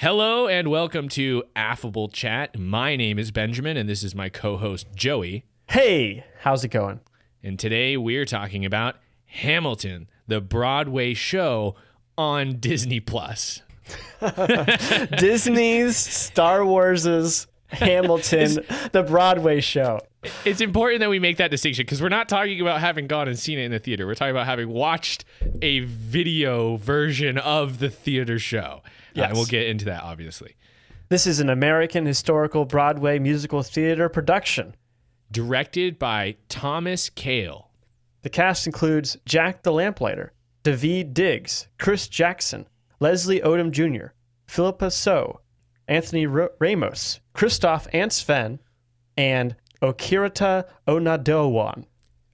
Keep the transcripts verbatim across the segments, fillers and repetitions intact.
Hello and welcome to Affable Chat. My name is Benjamin and this is my co-host Joey. Hey, how's it going? And today we're talking about Hamilton, the Broadway show on Disney plus. Disney's, Star Wars's Hamilton, the Broadway show. It's important that we make that distinction because we're not talking about having gone and seen it in the theater. We're talking about having watched a video version of the theater show. Yes. Uh, and we'll get into that, obviously. This is an American historical Broadway musical theater production. Directed by Thomas Kail. The cast includes Jack the Lamplighter, Daveed Diggs, Chris Jackson, Leslie Odom Junior, Philippa Soo, Anthony R- Ramos, Christoph Ansven, and Okirita Onadowan.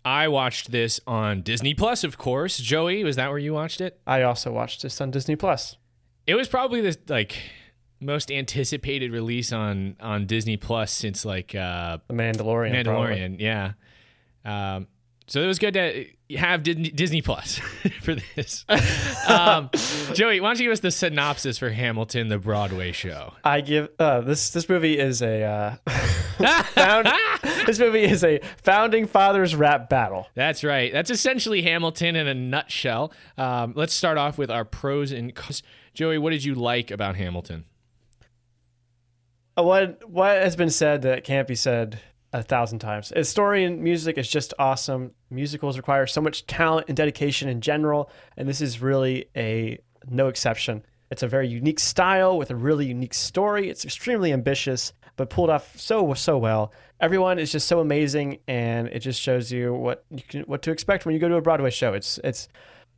I watched this on Disney plus, of course. Joey, was that where you watched it? I also watched this on Disney plus. It was probably the like, most anticipated release on, on Disney plus since like... Uh, The Mandalorian. Mandalorian, probably. Yeah. Um, so it was good to have Disney plus for this. Um, Joey, why don't you give us the synopsis for Hamilton, the Broadway show? I give... Uh, this, this movie is a... Uh, Found, this movie is a founding fathers rap battle. That's right. That's essentially Hamilton in a nutshell. Um, let's start off with our pros and cons. Joey, what did you like about Hamilton? What what has been said that can't be said a thousand times. Its story and music is just awesome. Musicals require so much talent and dedication in general, and this is really a no exception. It's a very unique style with a really unique story. It's extremely ambitious, but pulled off so so well. Everyone is just so amazing, and it just shows you what you can, what to expect when you go to a Broadway show. It's it's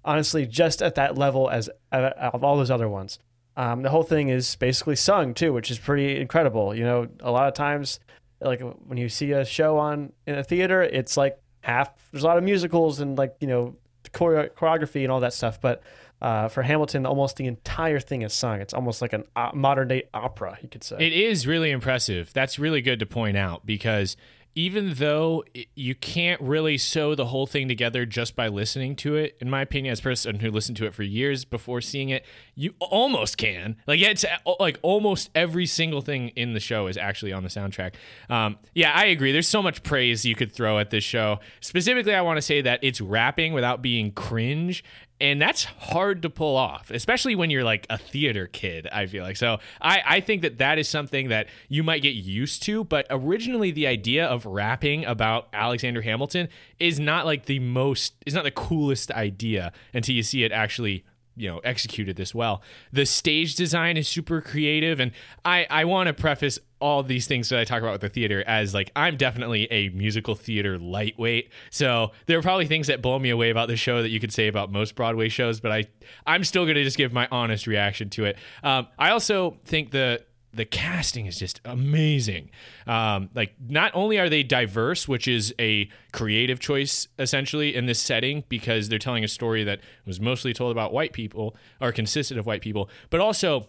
honestly just at that level as uh, of all those other ones. Um, the whole thing is basically sung too, which is pretty incredible. You know, a lot of times, like when you see a show on in a theater, it's like half. There's a lot of musicals and like you know choreo- choreography and all that stuff, but. Uh, for Hamilton, almost the entire thing is sung. It's almost like a uh, modern-day opera, you could say. It is really impressive. That's really good to point out because even though it, you can't really sew the whole thing together just by listening to it, in my opinion, as a person who listened to it for years before seeing it, you almost can. Like it's like almost every single thing in the show is actually on the soundtrack. Um, yeah, I agree. There's so much praise you could throw at this show. Specifically, I want to say that it's rapping without being cringe. And that's hard to pull off, especially when you're like a theater kid, I feel like. So I, I think that that is something that you might get used to. But originally, the idea of rapping about Alexander Hamilton is not like the most, it's not the coolest idea until you see it actually, you know, executed this well. The stage design is super creative. And I, I want to preface all these things that I talk about with the theater as like, I'm definitely a musical theater lightweight. So there are probably things that blow me away about the show that you could say about most Broadway shows, but I, I'm still going to just give my honest reaction to it. Um, I also think the, the casting is just amazing. Um, like not only are they diverse, which is a creative choice essentially in this setting, because they're telling a story that was mostly told about white people or consisted of white people, but also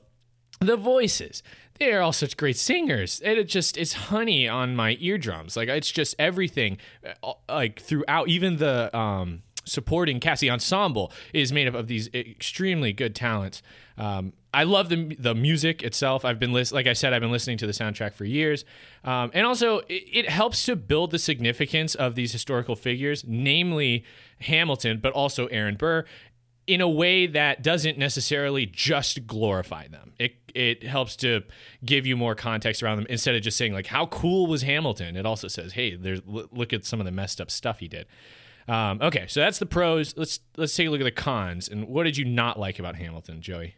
the voices. They are all such great singers. And it just, it's honey on my eardrums. Like, it's just everything, like, throughout. Even the um, supporting cast, the ensemble is made up of these extremely good talents. Um, I love the the music itself. I've been, list- like I said, I've been listening to the soundtrack for years. Um, and also, it, it helps to build the significance of these historical figures, namely Hamilton, but also Aaron Burr, in a way that doesn't necessarily just glorify them. It it helps to give you more context around them instead of just saying, like, how cool was Hamilton? It also says, hey, there's look at some of the messed up stuff he did. Um, okay, so that's the pros. Let's let's take a look at the cons. And what did you not like about Hamilton, Joey?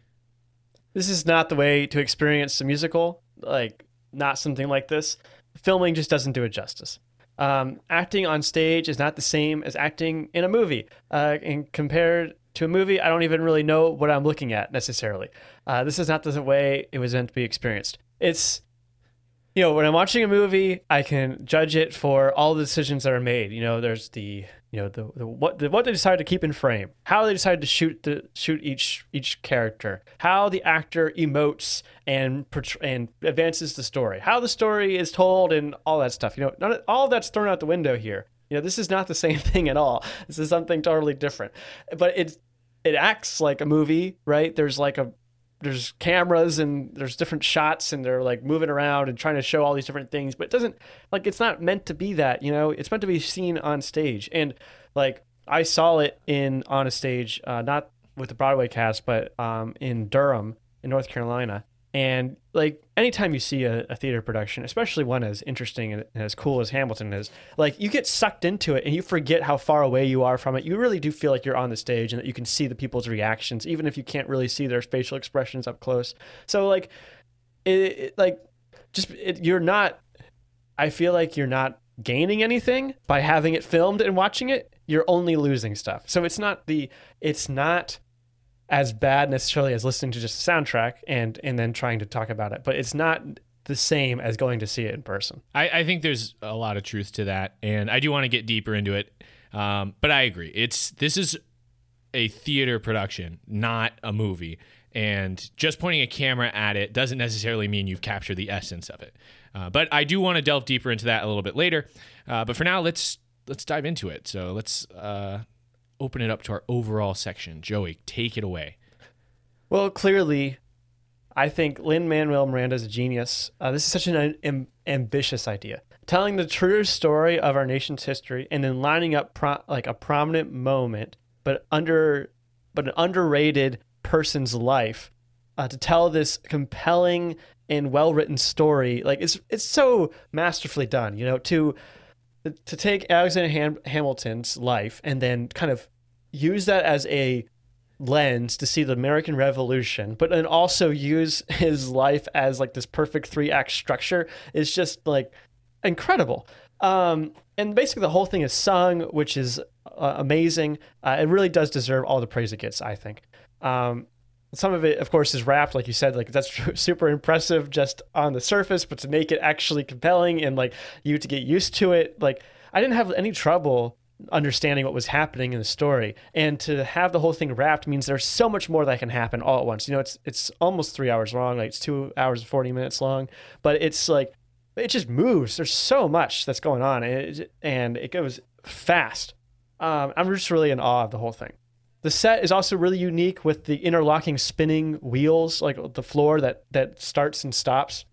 This is not the way to experience a musical, like not something like this. Filming just doesn't do it justice. Um, acting on stage is not the same as acting in a movie. Uh, and compared... to a movie, I don't even really know what I'm looking at necessarily. Uh, this is not the way it was meant to be experienced. It's, you know, when I'm watching a movie, I can judge it for all the decisions that are made. You know, there's the, you know, the, the what the, what they decided to keep in frame, how they decided to shoot the shoot each each character, how the actor emotes and and advances the story, how the story is told, and all that stuff. You know, none of, all that's thrown out the window here. You know, this is not the same thing at all. This is something totally different. But it it acts like a movie, right? There's like a there's cameras and there's different shots and they're like moving around and trying to show all these different things, but it doesn't, like, it's not meant to be that, you know, it's meant to be seen on stage. And like, I saw it in, on a stage, uh, not with the Broadway cast, but, um, in Durham in North Carolina. And like, anytime you see a, a theater production, especially one as interesting and as cool as Hamilton is, like, you get sucked into it and you forget how far away you are from it. You really do feel like you're on the stage and that you can see the people's reactions, even if you can't really see their facial expressions up close. So like, it, it like, just, it, you're not, I feel like you're not gaining anything by having it filmed and watching it. You're only losing stuff. So it's not the, it's not as bad necessarily as listening to just a soundtrack and and then trying to talk about it, but it's not the same as going to see it in person. I, I think there's a lot of truth to that, and I do want to get deeper into it, um, but I agree. It's this is a theater production, not a movie, and just pointing a camera at it doesn't necessarily mean you've captured the essence of it. Uh, but I do want to delve deeper into that a little bit later, uh, but for now, let's let's dive into it. So let's... Uh, open it up to our overall section. Joey, take it away. Well, clearly, I think Lin-Manuel Miranda is a genius. Uh, this is such an um, ambitious idea. Telling the true story of our nation's history and then lining up pro- like a prominent moment, but under but an underrated person's life uh, to tell this compelling and well-written story. Like it's it's so masterfully done, you know, to to take Alexander Ham- Hamilton's life and then kind of use that as a lens to see the American Revolution, but then also use his life as like this perfect three act structure is just like incredible. Um, and basically the whole thing is sung, which is uh, amazing. Uh, it really does deserve all the praise it gets, I think. Um, Some of it, of course, is wrapped, like you said, like that's super impressive just on the surface, but to make it actually compelling and like you to get used to it, like I didn't have any trouble understanding what was happening in the story. And to have the whole thing wrapped means there's so much more that can happen all at once. You know, it's it's almost three hours long, like it's two hours and forty minutes long, but it's like it just moves. There's so much that's going on, and it, and it goes fast. Um, I'm just really in awe of the whole thing. The set is also really unique with the interlocking spinning wheels, like the floor that, that starts and stops,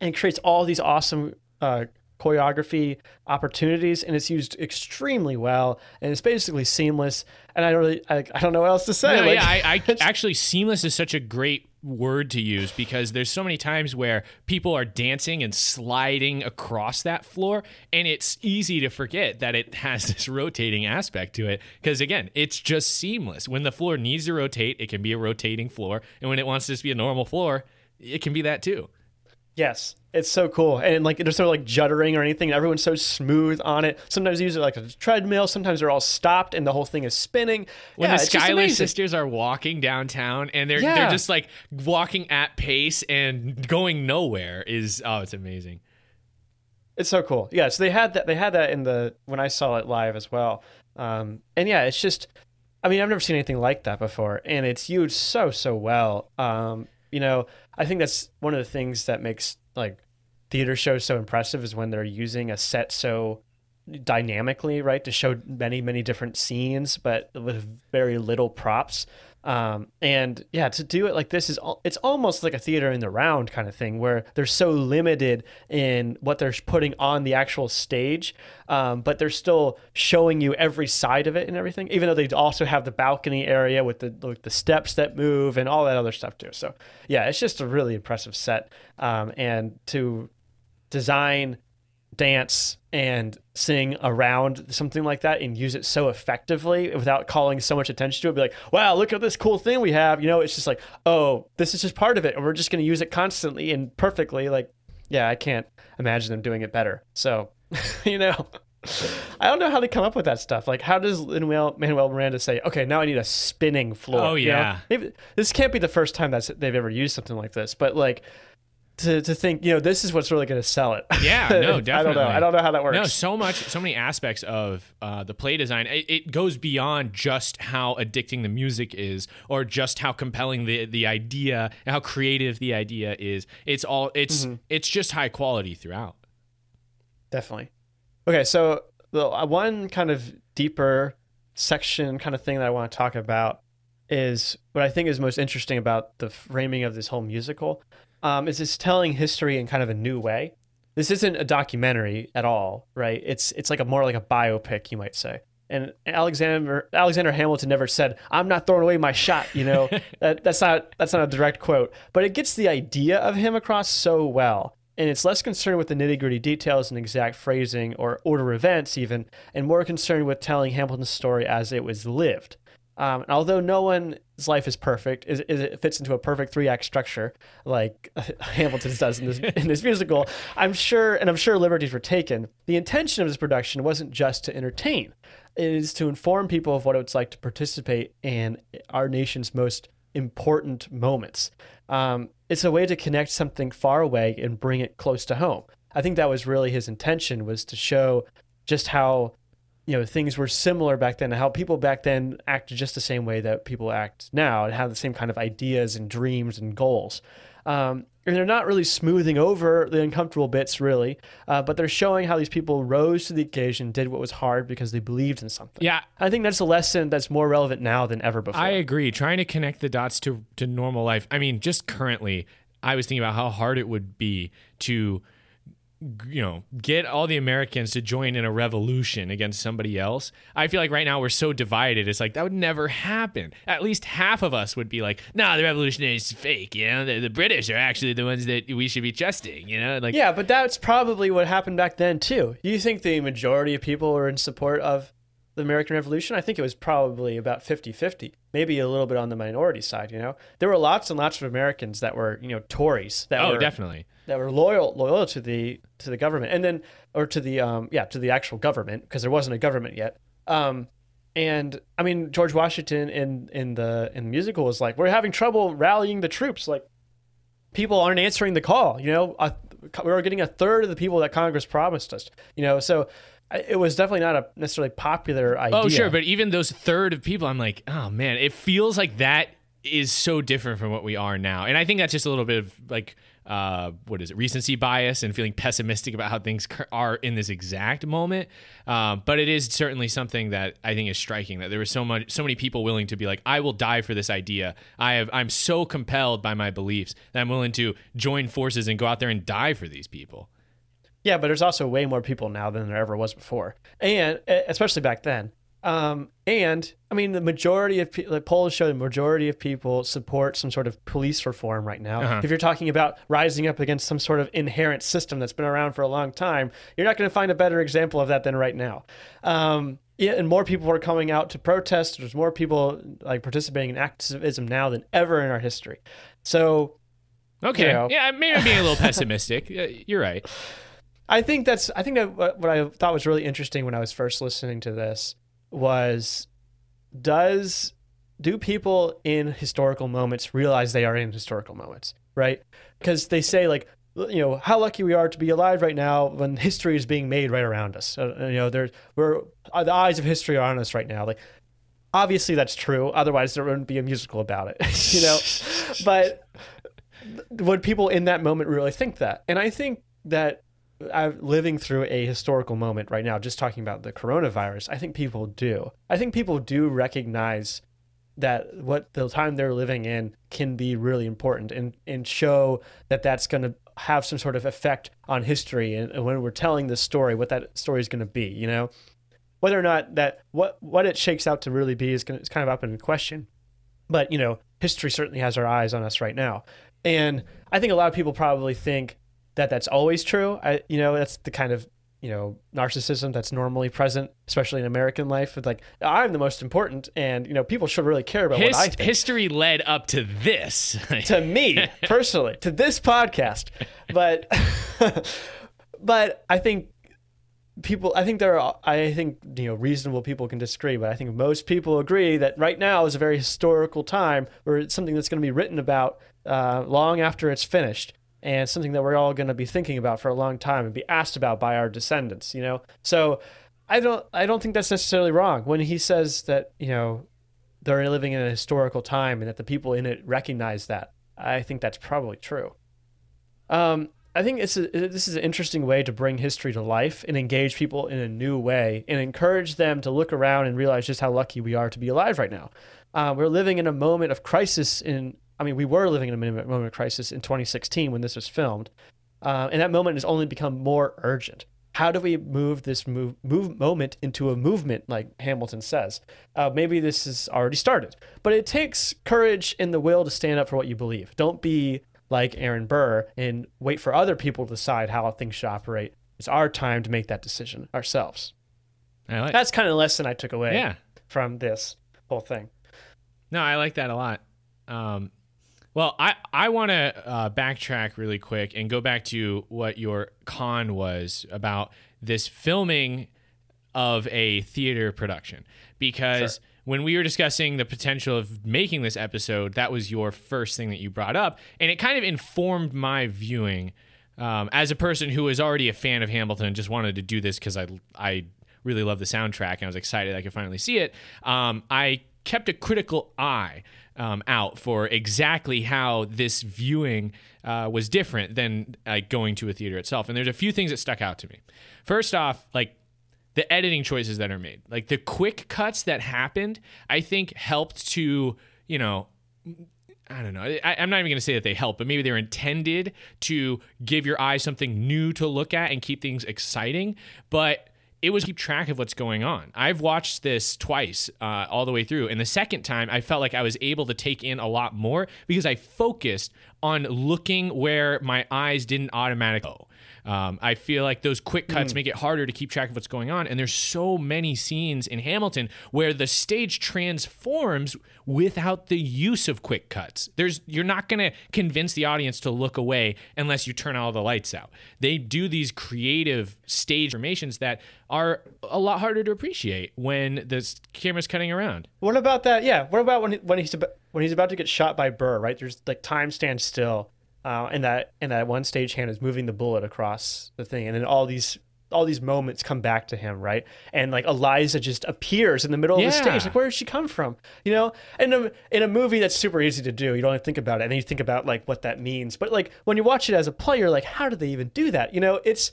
and creates all these awesome uh, choreography opportunities. And it's used extremely well, and it's basically seamless. And I don't really, I, I don't know what else to say. No, like, yeah, I, I actually, seamless is such a great word to use because there's so many times where people are dancing and sliding across that floor, and it's easy to forget that it has this rotating aspect to it because, again, it's just seamless. When the floor needs to rotate, it can be a rotating floor, and when it wants to just be a normal floor, it can be that too. Yes, it's so cool. And like there's no like juddering or anything. Everyone's so smooth on it. Sometimes they use it like a treadmill. Sometimes they're all stopped and the whole thing is spinning. When yeah, the Schuyler sisters are walking downtown and they're yeah. they're just like walking at pace and going nowhere is oh, it's amazing. It's so cool. Yeah, so they had that they had that in the when I saw it live as well. Um, and yeah, it's just I mean, I've never seen anything like that before, and it's used so so well. Um, you know, I think that's one of the things that makes like theater shows so impressive is when they're using a set so dynamically, right, to show many, many different scenes, but with very little props. Um, and yeah, to do it like this is, it's almost like a theater in the round kind of thing where they're so limited in what they're putting on the actual stage. Um, but they're still showing you every side of it and everything, even though they also have the balcony area with the, like the steps that move and all that other stuff too. So yeah, it's just a really impressive set. Um, and to design, dance and sing around something like that and use it so effectively without calling so much attention to it, be like, wow, look at this cool thing we have, you know, it's just like, oh, this is just part of it and we're just going to use it constantly and perfectly. Like, yeah, I can't imagine them doing it better. So you know, I don't know how they come up with that stuff. Like, how does Lin-Manuel Miranda say, okay, now I need a spinning floor? Oh yeah, you know? Maybe this can't be the first time that's they've ever used something like this, but like To, to think, you know, this is what's really going to sell it. Yeah, no, definitely. I don't know. I don't know how that works. No, so much, so many aspects of uh, the play design. It, it goes beyond just how addicting the music is, or just how compelling the the idea, and how creative the idea is. It's all. It's mm-hmm. it's just high quality throughout. Definitely. Okay, so the one kind of deeper section, kind of thing that I want to talk about is what I think is most interesting about the framing of this whole musical, um, is it's telling history in kind of a new way. This isn't a documentary at all, right? It's it's like a more like a biopic, you might say. And Alexander Alexander Hamilton never said, "I'm not throwing away my shot," you know. that that's not that's not a direct quote, but it gets the idea of him across so well. And it's less concerned with the nitty-gritty details and exact phrasing or order events even, and more concerned with telling Hamilton's story as it was lived. Um, although no one's life is perfect, is, is it fits into a perfect three-act structure like Hamilton's does in this, in this musical, I'm sure, and I'm sure liberties were taken. The intention of this production wasn't just to entertain. It is to inform people of what it's like to participate in our nation's most important moments. Um, it's a way to connect something far away and bring it close to home. I think that was really his intention, was to show just how, you know, things were similar back then, how people back then acted just the same way that people act now and have the same kind of ideas and dreams and goals. Um, and they're not really smoothing over the uncomfortable bits, really, uh, but they're showing how these people rose to the occasion, did what was hard because they believed in something. Yeah. I think that's a lesson that's more relevant now than ever before. I agree. Trying to connect the dots to, to normal life. I mean, just currently, I was thinking about how hard it would be to, you know, get all the Americans to join in a revolution against somebody else. I feel like right now we're so divided. It's like, that would never happen. At least half of us would be like, nah, the revolution is fake. You know, the, the British are actually the ones that we should be trusting, you know? Like, yeah, but that's probably what happened back then too. You think the majority of people were in support of the American Revolution? I think it was probably about fifty-fifty, maybe a little bit on the minority side, you know? There were lots and lots of Americans that were, you know, Tories. That oh, were, definitely. That were loyal loyal to the to the government, and then, or to the, um yeah, to the actual government, because there wasn't a government yet. Um, and, I mean, George Washington in, in, the, in the musical was like, we're having trouble rallying the troops. Like, people aren't answering the call, you know? A, we were getting a third of the people that Congress promised us, you know? So it was definitely not a necessarily popular idea. Oh, sure, but even those third of people, I'm like, oh, man, it feels like that is so different from what we are now. And I think that's just a little bit of, like, uh, what is it, recency bias and feeling pessimistic about how things are in this exact moment. Uh, but it is certainly something that I think is striking, that there were so much, so many people willing to be like, I will die for this idea. I have, I'm so compelled by my beliefs that I'm willing to join forces and go out there and die for these people. Yeah, but there's also way more people now than there ever was before, and especially back then. Um, and I mean, the majority of people, like polls show the majority of people support some sort of police reform right now. Uh-huh. If you're talking about rising up against some sort of inherent system that's been around for a long time, you're not going to find a better example of that than right now. Um, yeah, and more people are coming out to protest. There's more people like participating in activism now than ever in our history. So, okay, you know. Yeah, maybe I'm being a little pessimistic. You're right. I think that's, I think that what I thought was really interesting when I was first listening to this was, does, do people in historical moments realize they are in historical moments, right? Because they say, like, you know, how lucky we are to be alive right now when history is being made right around us. Uh, you know, there's, we're, the eyes of history are on us right now. Like, obviously that's true. Otherwise there wouldn't be a musical about it, you know? But would people in that moment really think that? And I think that, I'm living through a historical moment right now, just talking about the coronavirus. I think people do. I think people do recognize that what the time they're living in can be really important, and, and show that that's going to have some sort of effect on history. And, and when we're telling this story, what that story is going to be, you know, whether or not that what, what it shakes out to really be is gonna, it's kind of up in question, but you know, history certainly has our eyes on us right now. And I think a lot of people probably think that that's always true. I, you know, that's the kind of, you know, narcissism that's normally present, especially in American life, with like, I'm the most important, and, you know, people should really care about Hist- what I think. History led up to this. To me, personally, to this podcast. But, but I think people, I think there are, I think, you know, reasonable people can disagree, but I think most people agree that right now is a very historical time, or it's something that's going to be written about uh, long after it's finished. And something that we're all going to be thinking about for a long time and be asked about by our descendants, you know? So I don't I don't think that's necessarily wrong. When he says that, you know, they're living in a historical time and that the people in it recognize that, I think that's probably true. Um, I think it's a, this is an interesting way to bring history to life and engage people in a new way and encourage them to look around and realize just how lucky we are to be alive right now. Uh, we're living in a moment of crisis in, I mean, we were living in a moment of crisis in twenty sixteen when this was filmed. Uh, and that moment has only become more urgent. How do we move this move, move moment into a movement, like Hamilton says? Uh, maybe this has already started. But it takes courage and the will to stand up for what you believe. Don't be like Aaron Burr and wait for other people to decide how things should operate. It's our time to make that decision ourselves. I like That's kind of the lesson I took away yeah. from this whole thing. No, I like that a lot. Um, well, I, I want to uh, backtrack really quick and go back to what your con was about this filming of a theater production. Because sure. when we were discussing the potential of making this episode, that was your first thing that you brought up. And it kind of informed my viewing um, as a person who was already a fan of Hamilton and just wanted to do this because I, I really love the soundtrack and I was excited I could finally see it. Um, I kept a critical eye um, out for exactly how this viewing uh, was different than like going to a theater itself. And there's a few things that stuck out to me. First off, like the editing choices that are made, like the quick cuts that happened, I think helped to, you know, I don't know. I, I'm not even going to say that they help, but maybe they're intended to give your eye something new to look at and keep things exciting. But it was keep track of what's going on. I've watched this twice uh, all the way through. And the second time, I felt like I was able to take in a lot more because I focused on looking where my eyes didn't automatically go. Um, I feel like those quick cuts mm. make it harder to keep track of what's going on. And there's so many scenes in Hamilton where the stage transforms without the use of quick cuts. There's you're not going to convince the audience to look away unless you turn all the lights out. They do these creative stage formations that are a lot harder to appreciate when the camera's cutting around. What about that? Yeah. What about when he, when he's about, when he's about to get shot by Burr, right? There's like time stands still. Uh, and that and that one stagehand is moving the bullet across the thing, and then all these all these moments come back to him, right? And like Eliza just appears in the middle yeah. of the stage. Like, where did she come from? You know, in a in a movie that's super easy to do. You don't even think about it, and then you think about like what that means. But like when you watch it as a player, like how did they even do that? You know, it's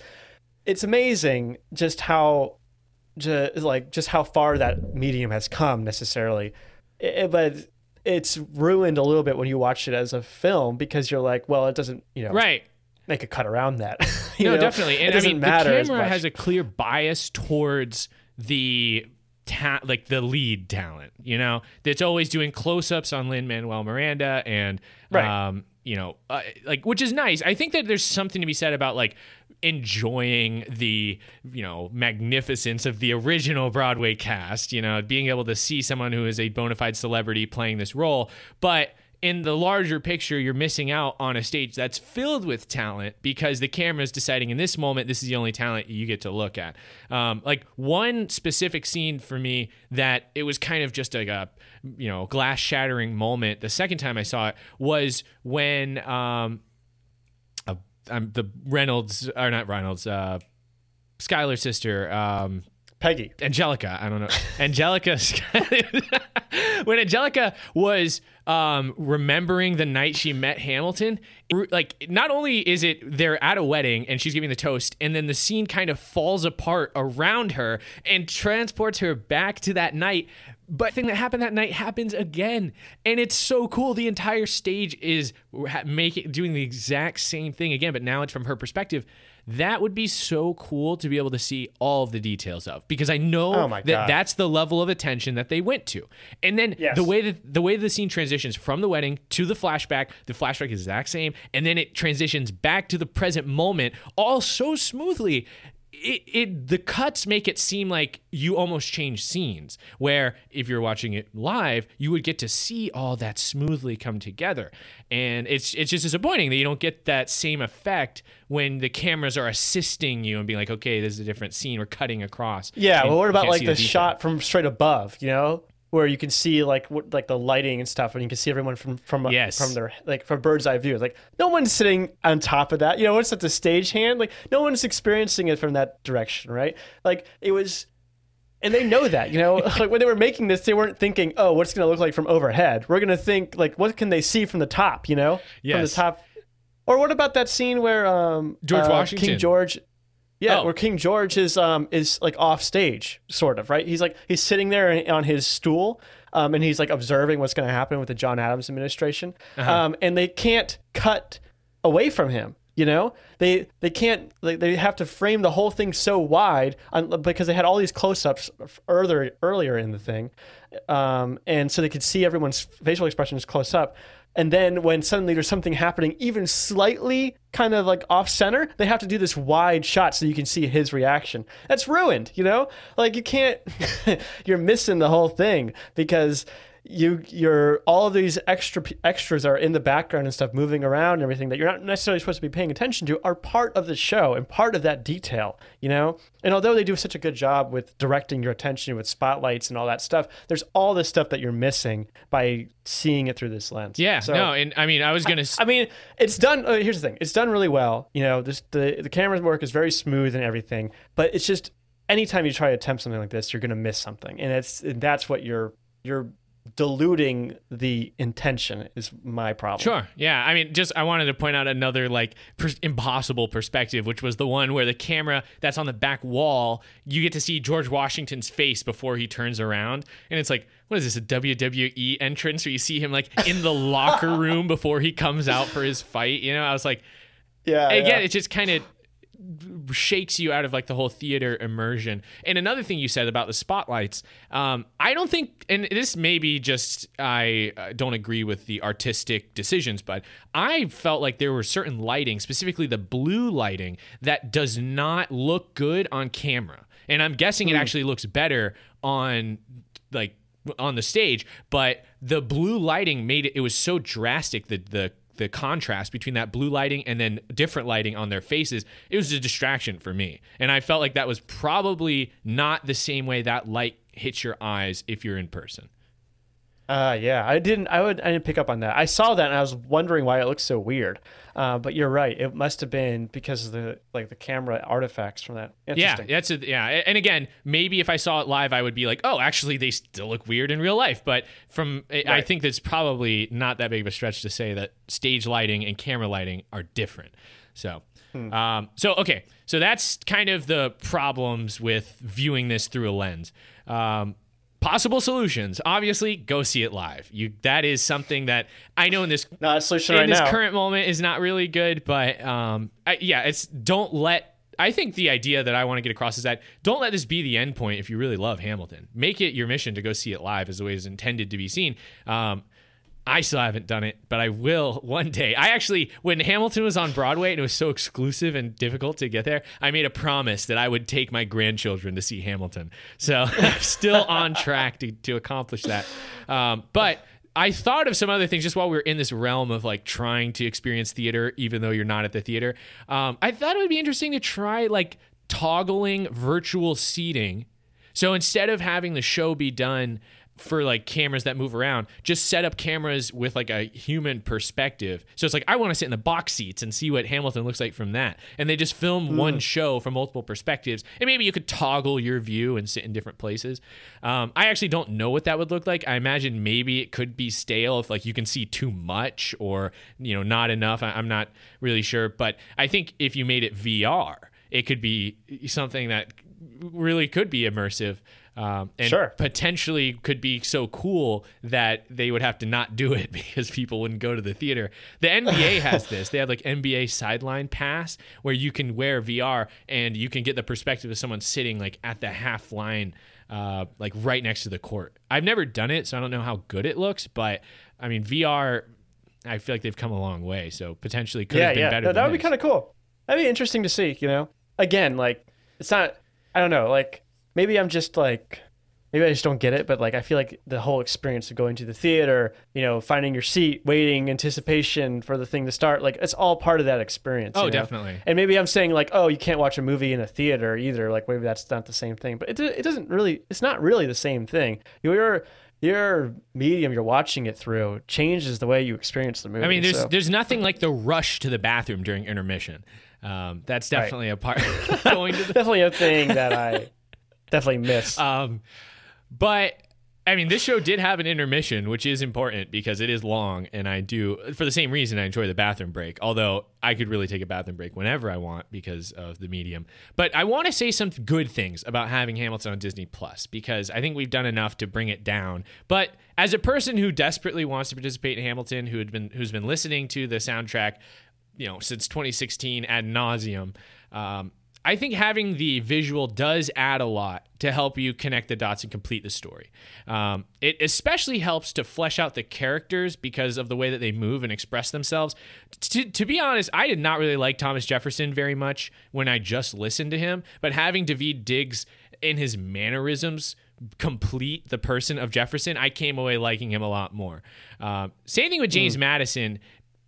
it's amazing just how just like just how far that medium has come necessarily, it, but. It's ruined a little bit when you watch it as a film because you're like, well, it doesn't, you know, right. make a cut around that. you no, know? Definitely. And it doesn't I mean, matter the camera has a clear bias towards the ta- like the lead talent, you know, that's always doing close-ups on Lin-Manuel Miranda and, right. um, you know, uh, like, which is nice. I think that there's something to be said about like enjoying the, you know, magnificence of the original Broadway cast, you know, being able to see someone who is a bona fide celebrity playing this role. But in the larger picture, you're missing out on a stage that's filled with talent because the camera is deciding in this moment, this is the only talent you get to look at. Um, like one specific scene for me that it was kind of just like a, you know, glass shattering moment. The second time I saw it was when, um, I'm the Reynolds or not Reynolds, uh, Schuyler's sister, um, Peggy, Angelica. I don't know. Angelica. When Angelica was, um, remembering the night she met Hamilton, it, like not only is it they're at a wedding and she's giving the toast and then the scene kind of falls apart around her and transports her back to that night. But the thing that happened that night happens again. And it's so cool. The entire stage is making doing the exact same thing again, but now it's from her perspective. That would be so cool to be able to see all of the details of, because I know oh that God. that's the level of attention that they went to. And then yes. the way that the way the scene transitions from the wedding to the flashback, the flashback is the exact same. And then it transitions back to the present moment, all so smoothly. It, it the cuts make it seem like you almost change scenes, where if you're watching it live, you would get to see all that smoothly come together. And it's it's just disappointing that you don't get that same effect when the cameras are assisting you and being like, okay, this is a different scene, we're cutting across. Yeah, well, what about like the, the shot from straight above, you know, where you can see like what, like the lighting and stuff, and you can see everyone from from yes. from their like from bird's eye view. It's like no one's sitting on top of that. You know, once it's at the stagehand, like no one's experiencing it from that direction, right? Like it was, and they know that. You know, like when they were making this, they weren't thinking, oh, what's it gonna look like from overhead? We're gonna think like, what can they see from the top? You know, yes. from the top. Or what about that scene where um, George uh, Washington, King George, yeah, oh. where King George is um is like off stage, sort of, right? He's like he's sitting there on his stool, um, and he's like observing what's going to happen with the John Adams administration, uh-huh. um, and they can't cut away from him. You know, they they can't they, they have to frame the whole thing so wide on, because they had all these close ups earlier earlier in the thing, um, and so they could see everyone's facial expressions close up. And then when suddenly there's something happening even slightly kind of like off center, they have to do this wide shot so you can see his reaction. That's ruined, you know? Like you can't, you're missing the whole thing because you, you're, all of these extra extras are in the background and stuff moving around and everything that you're not necessarily supposed to be paying attention to are part of the show and part of that detail, you know? And although they do such a good job with directing your attention with spotlights and all that stuff, there's all this stuff that you're missing by seeing it through this lens. Yeah, so, no, and I mean, I was going to... I mean, it's done... Uh, here's the thing. It's done really well. You know, this, the, the camera's work is very smooth and everything, but it's just anytime you try to attempt something like this, you're going to miss something. And it's and that's what you're... you're diluting the intention is my problem. Sure. Yeah. I mean, just I wanted to point out another like per- impossible perspective, which was the one where the camera that's on the back wall, you get to see George Washington's face before he turns around. And it's like, what is this, a W W E entrance where you see him like in the locker room before he comes out for his fight? You know, I was like, yeah, again, yeah. It just kind of shakes you out of like the whole theater immersion. And another thing you said about the spotlights, um, I don't think, and this may be just I uh, don't agree with the artistic decisions, but I felt like there were certain lighting, specifically the blue lighting, that does not look good on camera. And I'm guessing it actually looks better on like on the stage, but the blue lighting made it, it was so drastic that the the contrast between that blue lighting and then different lighting on their faces, it was a distraction for me. And I felt like that was probably not the same way that light hits your eyes if you're in person. Uh, yeah, I didn't, I would, I didn't pick up on that. I saw that and I was wondering why it looked so weird. Uh, but you're right. It must've been because of the, like the camera artifacts from that. Yeah. That's a, yeah. And again, maybe if I saw it live, I would be like, oh, actually they still look weird in real life. But from, right. I think that's probably not that big of a stretch to say that stage lighting and camera lighting are different. So, hmm. um, so, okay. So that's kind of the problems with viewing this through a lens. Um, Possible solutions. Obviously, go see it live. You that is something that I know in this not a solution in right this now. Current moment is not really good, but um, I, yeah, it's don't let. I think the idea that I want to get across is that don't let this be the end point. If you really love Hamilton, make it your mission to go see it live as the way it's intended to be seen. Um, I still haven't done it, but I will one day. I actually, when Hamilton was on Broadway and it was so exclusive and difficult to get there, I made a promise that I would take my grandchildren to see Hamilton. So I'm still on track to, to accomplish that. Um, but I thought of some other things just while we were in this realm of like trying to experience theater, even though you're not at the theater. Um, I thought it would be interesting to try like toggling virtual seating. So instead of having the show be done for like cameras that move around, just set up cameras with like a human perspective. So it's like, I want to sit in the box seats and see what Hamilton looks like from that. And they just film mm. one show from multiple perspectives. And maybe you could toggle your view and sit in different places. Um, I actually don't know what that would look like. I imagine maybe it could be stale if like you can see too much or, you know, not enough. I- I'm not really sure, but I think if you made it V R, it could be something that really could be immersive. Um, and sure. Potentially could be so cool that they would have to not do it because people wouldn't go to the theater. The N B A has this. They have like N B A sideline pass where you can wear V R and you can get the perspective of someone sitting like at the half line, uh, like right next to the court. I've never done it, so I don't know how good it looks, but I mean, V R, I feel like they've come a long way. So potentially could yeah, have been yeah. better. No, that would this. Be kind of cool. That'd be interesting to see, you know, again, like it's not, I don't know, like, Maybe I'm just like, maybe I just don't get it, but like I feel like the whole experience of going to the theater, you know, finding your seat, waiting, anticipation for the thing to start, like it's all part of that experience. Oh, you know? Definitely. And maybe I'm saying like, oh, you can't watch a movie in a theater either. Like maybe that's not the same thing, but it it doesn't really, it's not really the same thing. You're Your medium you're watching it through changes the way you experience the movie. I mean, there's so. there's nothing like the rush to the bathroom during intermission. Um, that's definitely right. a part. going to the- Definitely a thing that I. Definitely miss. Um, but I mean, this show did have an intermission, which is important because it is long, and I do, for the same reason, I enjoy the bathroom break, although I could really take a bathroom break whenever I want because of the medium. But I want to say some good things about having Hamilton on Disney+, because I think we've done enough to bring it down. But as a person who desperately wants to participate in Hamilton, who had been, who's been listening to the soundtrack, you know, since twenty sixteen ad nauseum, um, I think having the visual does add a lot to help you connect the dots and complete the story. Um, it especially helps to flesh out the characters because of the way that they move and express themselves. T- to be honest, I did not really like Thomas Jefferson very much when I just listened to him, but having Daveed Diggs in his mannerisms complete the person of Jefferson, I came away liking him a lot more. Uh, same thing with James mm. Madison.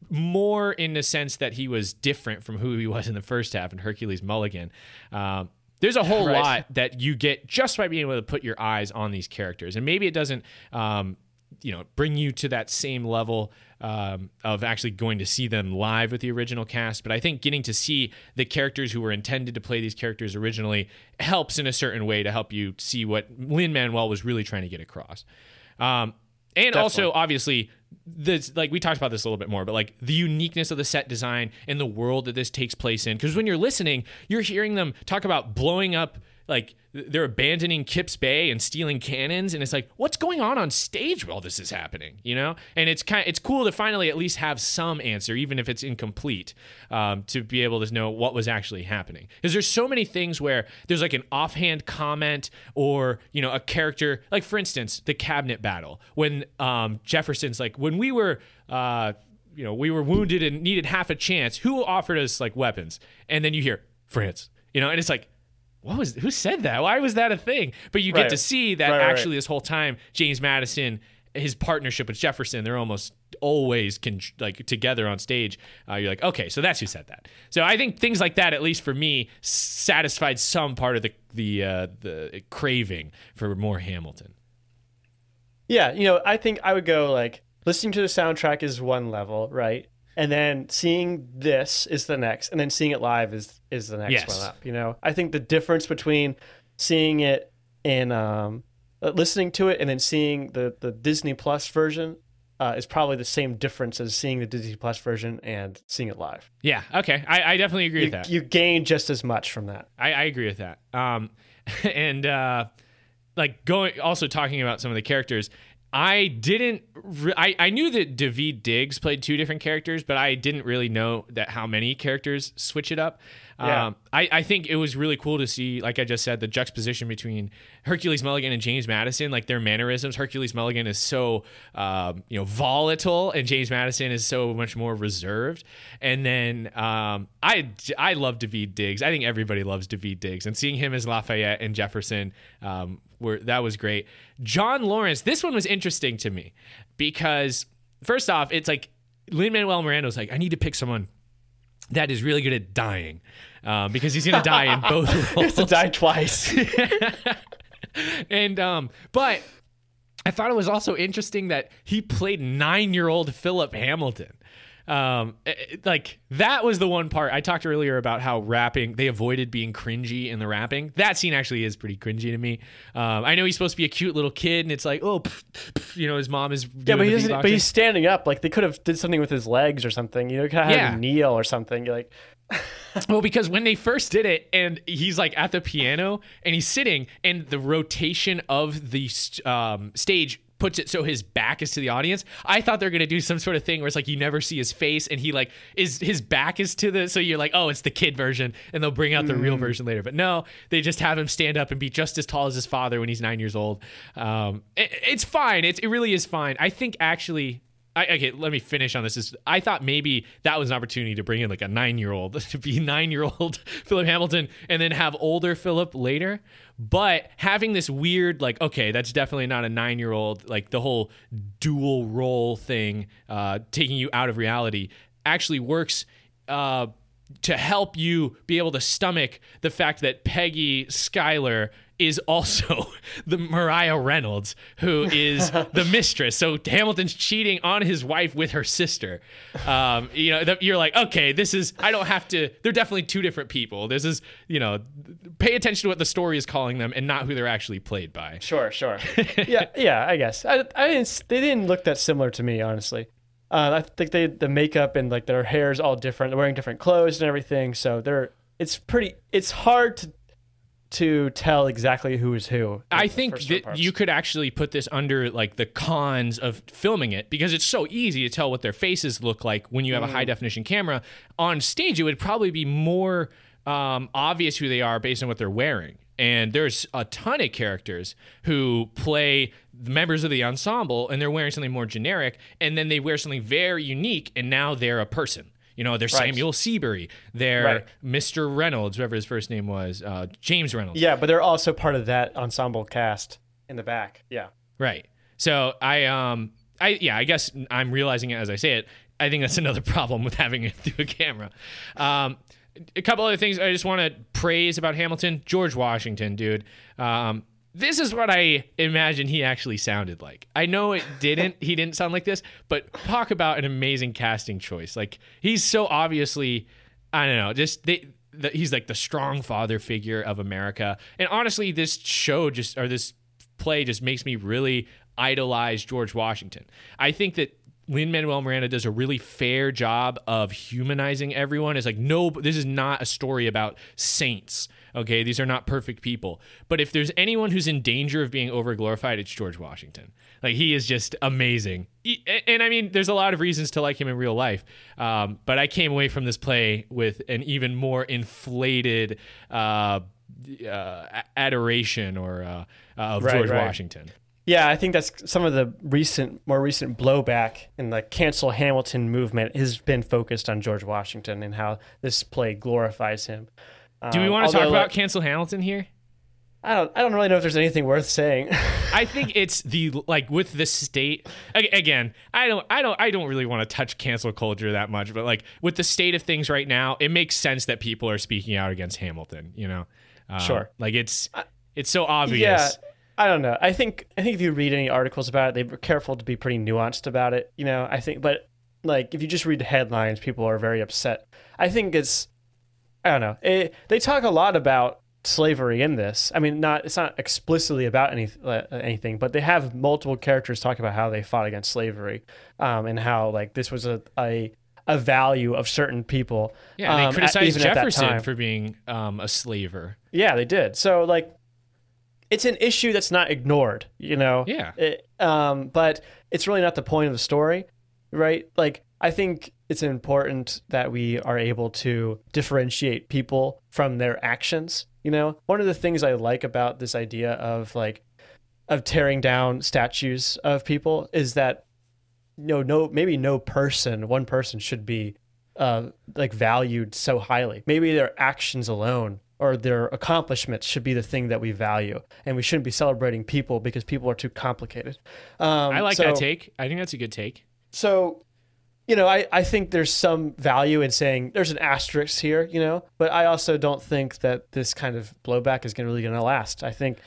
More in the sense that he was different from who he was in the first half in Hercules Mulligan. Um, there's a whole right. lot that you get just by being able to put your eyes on these characters. And maybe it doesn't, um, you know, bring you to that same level um, of actually going to see them live with the original cast. But I think getting to see the characters who were intended to play these characters originally helps in a certain way to help you see what Lin-Manuel was really trying to get across. Um, and Definitely. also, obviously... This, like we talked about this a little bit more, but like the uniqueness of the set design and the world that this takes place in. Because when you're listening, you're hearing them talk about blowing up, like they're abandoning Kips Bay and stealing cannons, and it's like, what's going on on stage while this is happening, you know? And it's kind, it's cool to finally at least have some answer, even if it's incomplete, um, to be able to know what was actually happening. Because there's so many things where there's like an offhand comment or you know a character, like for instance, the cabinet battle when um, Jefferson's like, when we were. Uh, You know, we were wounded and needed half a chance. Who offered us like weapons? And then you hear France, you know, and it's like, what was, who said that? Why was that a thing? But you right. get to see that right, actually right. this whole time, James Madison, his partnership with Jefferson, they're almost always con- like together on stage. Uh, you're like, okay, so that's who said that. So I think things like that, at least for me, satisfied some part of the the uh, the craving for more Hamilton. Yeah, you know, I think I would go like, listening to the soundtrack is one level, right? And then seeing this is the next, and then seeing it live is is the next yes. one up. You know, I think the difference between seeing it in um, listening to it and then seeing the the Disney Plus version uh, is probably the same difference as seeing the Disney Plus version and seeing it live. Yeah, okay, I, I definitely agree you, with that. You gain just as much from that. I, I agree with that. Um, and uh, like going also talking about some of the characters. I didn't. Re- I, I knew that Daveed Diggs played two different characters, but I didn't really know that how many characters switch it up. Yeah. Um, I, I think it was really cool to see, like I just said, the juxtaposition between Hercules Mulligan and James Madison, like their mannerisms. Hercules Mulligan is so, um, you know, volatile, and James Madison is so much more reserved. And then um, I, I love Daveed Diggs. I think everybody loves Daveed Diggs. And seeing him as Lafayette and Jefferson, um, were, that was great. John Laurens, this one was interesting to me because, first off, it's like Lin-Manuel Miranda was like, I need to pick someone that is really good at dying, um, because he's gonna die in both roles. He has to die twice. and um, but I thought it was also interesting that he played nine-year-old Philip Hamilton. Um, it, it, like that was the one part I talked earlier about how rapping, they avoided being cringy in the rapping. That scene actually is pretty cringy to me. Um, I know he's supposed to be a cute little kid, and it's like, oh, pff, pff, you know, his mom is doing yeah, but, he doesn't, but he's standing up. Like they could have did something with his legs or something. You know, kind of yeah. have him kneel or something. You're like, well, because when they first did it, and he's like at the piano, and he's sitting, and the rotation of the um, stage puts it so his back is to the audience. I thought they were going to do some sort of thing where it's like you never see his face and he like is his back is to the, so you're like, oh, it's the kid version and they'll bring out the mm. real version later. But no, they just have him stand up and be just as tall as his father when he's nine years old. Um, it, it's fine. It's, it really is fine. I think actually, I, okay, let me finish on this. I thought maybe that was an opportunity to bring in like a nine-year-old, to be nine-year-old Philip Hamilton and then have older Philip later. But having this weird, like, okay, that's definitely not a nine-year-old, like the whole dual role thing, uh, taking you out of reality, actually works uh, to help you be able to stomach the fact that Peggy Schuyler is also the Mariah Reynolds, who is the mistress. So Hamilton's cheating on his wife with her sister. Um, you know, th- you're like, okay, this is, I don't have to, they're definitely two different people. This is, you know, pay attention to what the story is calling them and not who they're actually played by. Sure, sure. yeah, yeah, I guess. I, I didn't, they didn't look that similar to me, honestly. Uh, I think they, the makeup and like their hair is all different. They're wearing different clothes and everything. So they're, it's pretty, it's hard to, to tell exactly who is who. I think that you could actually put this under like the cons of filming it, because it's so easy to tell what their faces look like when you have mm. a high definition camera. On stage, it would probably be more um, obvious who they are based on what they're wearing. And there's a ton of characters who play members of the ensemble and they're wearing something more generic, and then they wear something very unique, and now they're a person. You know, they're right. Samuel Seabury, they're right. Mister Reynolds, whatever his first name was, uh, James Reynolds. Yeah, but they're also part of that ensemble cast in the back. Yeah. Right. So I, um, I yeah, I guess I'm realizing it as I say it. I think that's another problem with having it through a camera. Um, a couple other things I just want to praise about Hamilton. George Washington, dude. Um, this is what I imagine he actually sounded like. I know it didn't. He didn't sound like this, but talk about an amazing casting choice. Like, he's so obviously, I don't know, just they, the, he's like the strong father figure of America. And honestly, this show just, or this play just makes me really idolize George Washington. I think that Lin-Manuel Miranda does a really fair job of humanizing everyone. It's like, no, this is not a story about saints. Okay, these are not perfect people. But if there's anyone who's in danger of being overglorified, it's George Washington. Like, he is just amazing. He, and I mean, there's a lot of reasons to like him in real life. Um, but I came away from this play with an even more inflated uh, uh, adoration or uh, of right, George right. Washington. Yeah, I think that's some of the recent, more recent blowback in the cancel Hamilton movement has been focused on George Washington and how this play glorifies him. Do we want to um, although, talk about like, cancel Hamilton here? I don't. I don't really know if there's anything worth saying. I think it's the like with the state again. I don't. I don't. I don't really want to touch cancel culture that much. But like with the state of things right now, it makes sense that people are speaking out against Hamilton. You know, uh, sure. Like it's it's so obvious. Yeah, I don't know. I think I think if you read any articles about it, they were careful to be pretty nuanced about it. You know, I think. But like if you just read headlines, people are very upset. I think it's. I don't know. It, they talk a lot about slavery in this. I mean, not it's not explicitly about any, uh, anything, but they have multiple characters talk about how they fought against slavery um, and how like this was a, a a value of certain people. Yeah, and they um, criticized at, Jefferson for being um, a slaver. Yeah, they did. So like, it's an issue that's not ignored, you know. Yeah. It, um, but it's really not the point of the story, right? Like, I think it's important that we are able to differentiate people from their actions. You know, one of the things I like about this idea of like, of tearing down statues of people is that, you know, no, maybe no person, one person should be uh, like valued so highly. Maybe their actions alone or their accomplishments should be the thing that we value. And we shouldn't be celebrating people because people are too complicated. Um, I like so, that take. I think that's a good take. So, you know, I, I think there's some value in saying there's an asterisk here, you know, but I also don't think that this kind of blowback is gonna, really going to last. I think,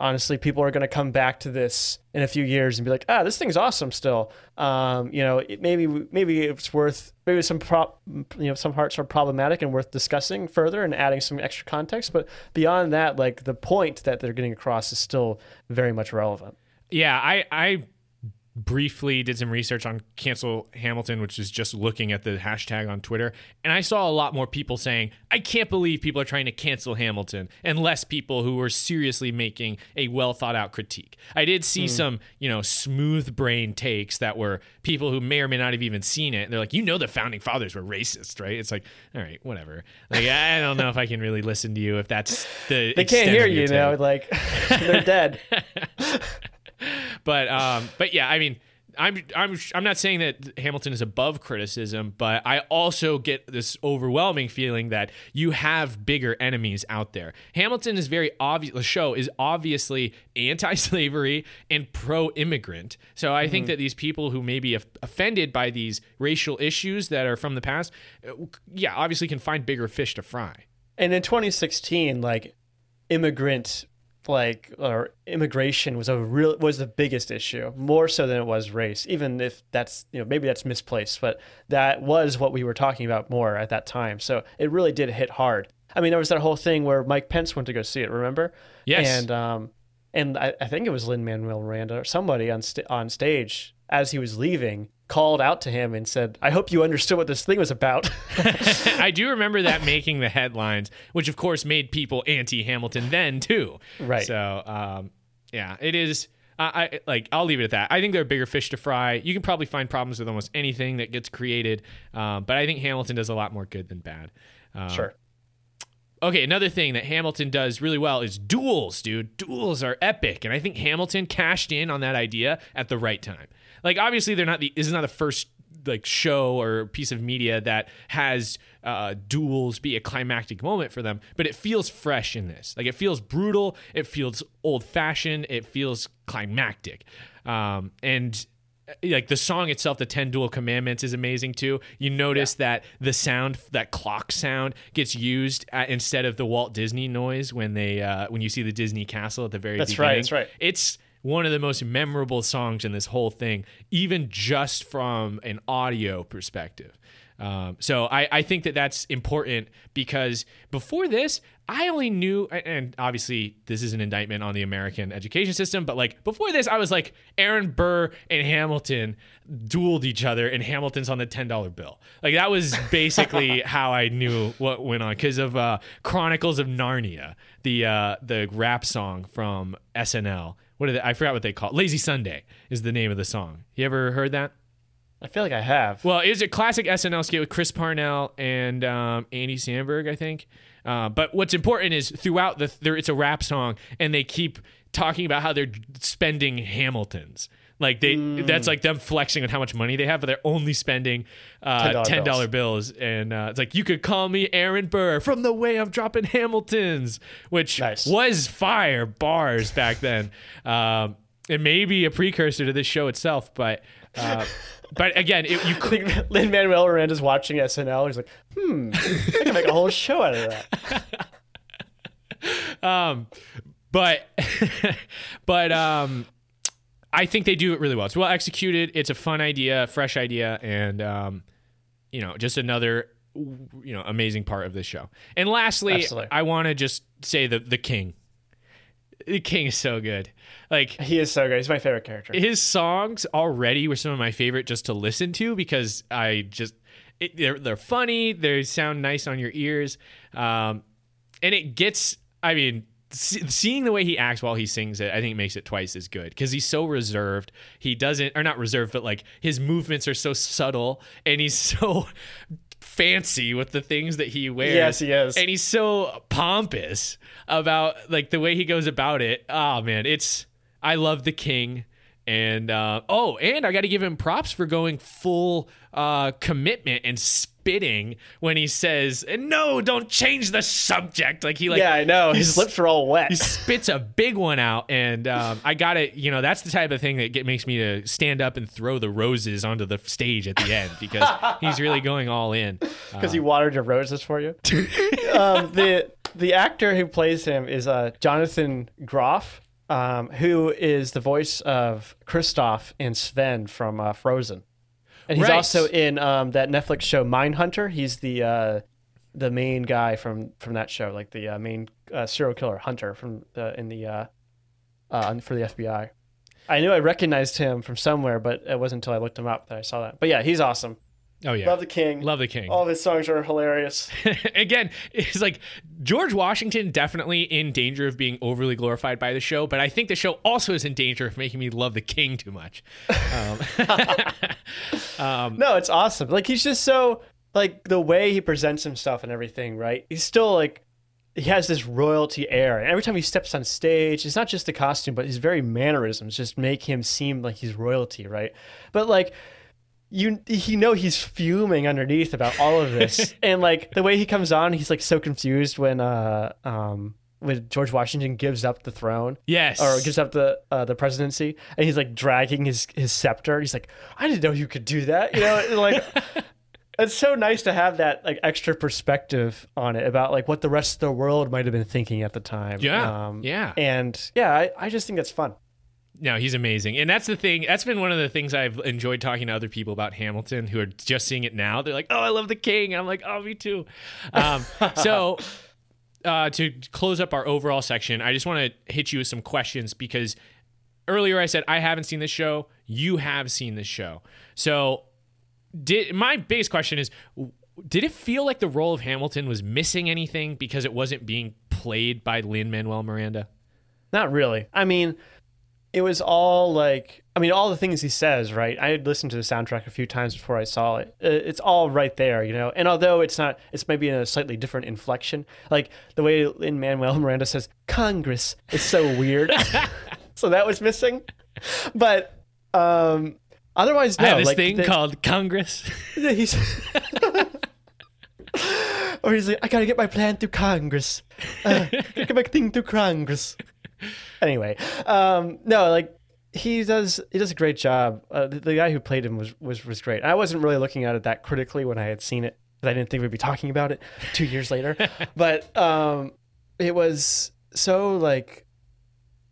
honestly, people are going to come back to this in a few years and be like, ah, this thing's awesome still. Um, you know, it, maybe maybe it's worth, maybe some, prop, you know, some parts are problematic and worth discussing further and adding some extra context. But beyond that, like the point that they're getting across is still very much relevant. Yeah, I... I... briefly did some research on cancel Hamilton, which is just looking at the hashtag on Twitter. And I saw a lot more people saying, I can't believe people are trying to cancel Hamilton, and less people who were seriously making a well thought out critique. I did see mm. some, you know, smooth brain takes that were people who may or may not have even seen it. And they're like, you know, the founding fathers were racist, right? It's like, all right, whatever. Like, I don't know if I can really listen to you if that's the, they can't hear you now. Like they're dead. But um, but yeah, I mean, I'm I'm I'm not saying that Hamilton is above criticism, but I also get this overwhelming feeling that you have bigger enemies out there. Hamilton is very obvious. The show is obviously anti-slavery and pro-immigrant. So I mm-hmm. think that these people who may be of- offended by these racial issues that are from the past, yeah, obviously can find bigger fish to fry. And in twenty sixteen, like immigrant like or immigration was a real was the biggest issue, more so than it was race, even if that's, you know, maybe that's misplaced, but that was what we were talking about more at that time. So it really did hit hard. I mean, there was that whole thing where Mike Pence went to go see it, remember? Yes. And um and I, I think it was Lin-Manuel Miranda or somebody on st- on stage as he was leaving called out to him and said, I hope you understood what this thing was about. I do remember that making the headlines, which of course made people anti-Hamilton then too. Right. So, um, yeah, it is, I, I like, I'll leave it at that. I think there are bigger fish to fry. You can probably find problems with almost anything that gets created. Um, but I think Hamilton does a lot more good than bad. Um, sure. Okay, another thing that Hamilton does really well is duels, dude. Duels are epic. And I think Hamilton cashed in on that idea at the right time. Like, obviously, they're not the, this is not the first, like, show or piece of media that has uh, duels be a climactic moment for them, but it feels fresh in this. Like, it feels brutal, it feels old-fashioned, it feels climactic. Um, and, like, the song itself, the Ten Dual Commandments, is amazing, too. You notice yeah. that the sound, that clock sound, gets used at, instead of the Walt Disney noise when they uh, when you see the Disney castle at the very that's beginning. That's right, that's right. It's one of the most memorable songs in this whole thing, even just from an audio perspective. Um, so I, I think that that's important because before this, I only knew, and obviously this is an indictment on the American education system, but like before this, I was like, Aaron Burr and Hamilton dueled each other and Hamilton's on the ten dollar bill. Like that was basically how I knew what went on because of uh, Chronicles of Narnia, the uh, the rap song from S N L. What are they, I forgot what they call it. Lazy Sunday is the name of the song. You ever heard that? I feel like I have. Well, it was a classic S N L skit with Chris Parnell and um, Andy Samberg, I think. Uh, but what's important is throughout the, there, it's a rap song, and they keep talking about how they're spending Hamiltons. Like they, mm. that's like them flexing on how much money they have, but they're only spending uh, ten dollar bills. And uh, it's like you could call me Aaron Burr from the way I'm dropping Hamiltons, which nice. was fire bars back then. um, it may be a precursor to this show itself, but uh, but again, it, you could. Lin-Manuel Miranda's watching S N L. He's like, hmm, I can make a whole show out of that. um, but but um. I think they do it really well. It's well executed. It's a fun idea, fresh idea, and um, you know, just another you know amazing part of this show. And lastly, absolutely. I want to just say the the king. The king is so good. Like he is so good. He's my favorite character. His songs already were some of my favorite just to listen to because I just it, they're they're funny. They sound nice on your ears, um, and it gets. I mean. Seeing the way he acts while he sings it, I think makes it twice as good because he's so reserved. He doesn't, or not reserved, but like his movements are so subtle and he's so fancy with the things that he wears. Yes, he is. And he's so pompous about like the way he goes about it. Oh man, it's, I love the king. And, uh, oh, and I got to give him props for going full uh, commitment and spitting when he says, no, don't change the subject. Like he like, yeah, I know. His lips are all wet. He spits a big one out. And um, I got it. You know, that's the type of thing that get, makes me to stand up and throw the roses onto the stage at the end because he's really going all in. Because um, he watered your roses for you. um, the the actor who plays him is uh, Jonathan Groff. Um, who is the voice of Kristoff and Sven from uh, Frozen, and he's right. also in um, that Netflix show Mindhunter. He's the uh, the main guy from, from that show, like the uh, main uh, serial killer hunter from the in the uh, uh, for the F B I. I knew I recognized him from somewhere, but it wasn't until I looked him up that I saw that. But yeah, he's awesome. Oh yeah, love the king, love the king. All of his songs are hilarious. Again, it's like George Washington definitely in danger of being overly glorified by the show, but I think the show also is in danger of making me love the king too much. Um, um, no, it's awesome. Like he's just so like the way he presents himself and everything. Right, he's still like he has this royalty air, and every time he steps on stage, it's not just the costume, but his very mannerisms just make him seem like he's royalty. Right, but like. You he know he's fuming underneath about all of this, and like the way he comes on, he's like so confused when uh um when George Washington gives up the throne, yes, or gives up the uh, the presidency, and he's like dragging his his scepter. He's like, I didn't know you could do that, you know, and, like It's so nice to have that like extra perspective on it about like what the rest of the world might have been thinking at the time. Yeah, um, yeah, and yeah, I, I just think that's fun. No, he's amazing. And that's the thing. That's been one of the things I've enjoyed talking to other people about Hamilton who are just seeing it now. They're like, oh, I love the king. I'm like, oh, me too. Um, so uh, to close up our overall section, I just want to hit you with some questions because earlier I said, I haven't seen this show. You have seen this show. So did my biggest question is, did it feel like the role of Hamilton was missing anything because it wasn't being played by Lin-Manuel Miranda? Not really. I mean... It was all like, I mean, all the things he says, right? I had listened to the soundtrack a few times before I saw it. It's all right there, you know? And although it's not, it's maybe in a slightly different inflection, like the way Lin-Manuel Miranda says, Congress is so weird. So that was missing. But um, otherwise, no. I have this like, thing the, called Congress. He's, or he's like, I got to get my plan through Congress. Uh, get my thing through Congress. Anyway, um, no, like he does, he does a great job. Uh, the, the guy who played him was, was, was great. I wasn't really looking at it that critically when I had seen it, because I didn't think we'd be talking about it two years later. But um, it was so like,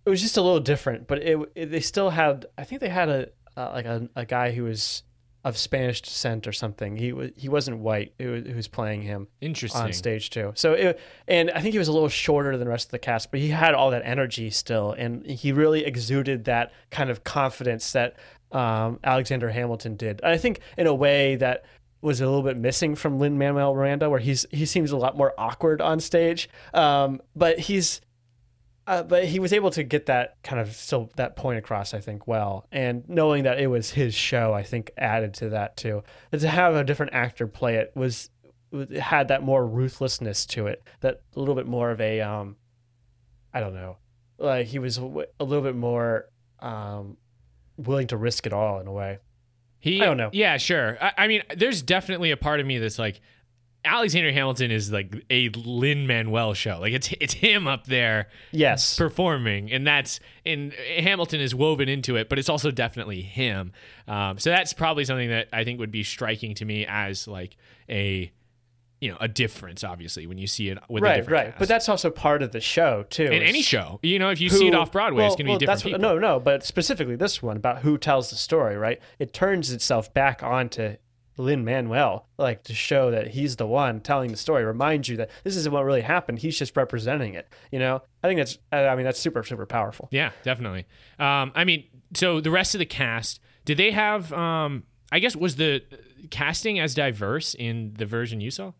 it was just a little different. But it, it they still had, I think they had a uh, like a, a guy who was of Spanish descent or something. He was he wasn't white. Who was, was playing him? Interesting. On stage too. So it, and I think he was a little shorter than the rest of the cast, but he had all that energy still, and he really exuded that kind of confidence that um, Alexander Hamilton did. I think in a way that was a little bit missing from Lin-Manuel Miranda, where he's he seems a lot more awkward on stage, um, but he's. Uh, but he was able to get that kind of still that point across, I think, well. And knowing that it was his show, I think, added to that too. And to have a different actor play it was it had that more ruthlessness to it, that a little bit more of a, um, I don't know, like he was a little bit more um, willing to risk it all in a way. He, I don't know. Yeah, sure. I, I mean, there's definitely a part of me that's like, Alexander Hamilton is like a Lin-Manuel show. Like it's it's him up there, yes, performing, and that's and Hamilton is woven into it, but it's also definitely him. Um, so that's probably something that I think would be striking to me as like a you know a difference, obviously, when you see it with right, a different right. Cast. But that's also part of the show too. In any show, you know, if you who, see it off Broadway, well, it's going to well, be different. That's what, no, no, but specifically this one about who tells the story, right? It turns itself back onto Lin-Manuel, like to show that he's the one telling the story, reminds you that this isn't what really happened. He's just representing it. You know, I think that's, I mean, that's super, super powerful. Yeah, definitely. Um, I mean, so the rest of the cast, did they have, um, I guess, was the casting as diverse in the version you saw?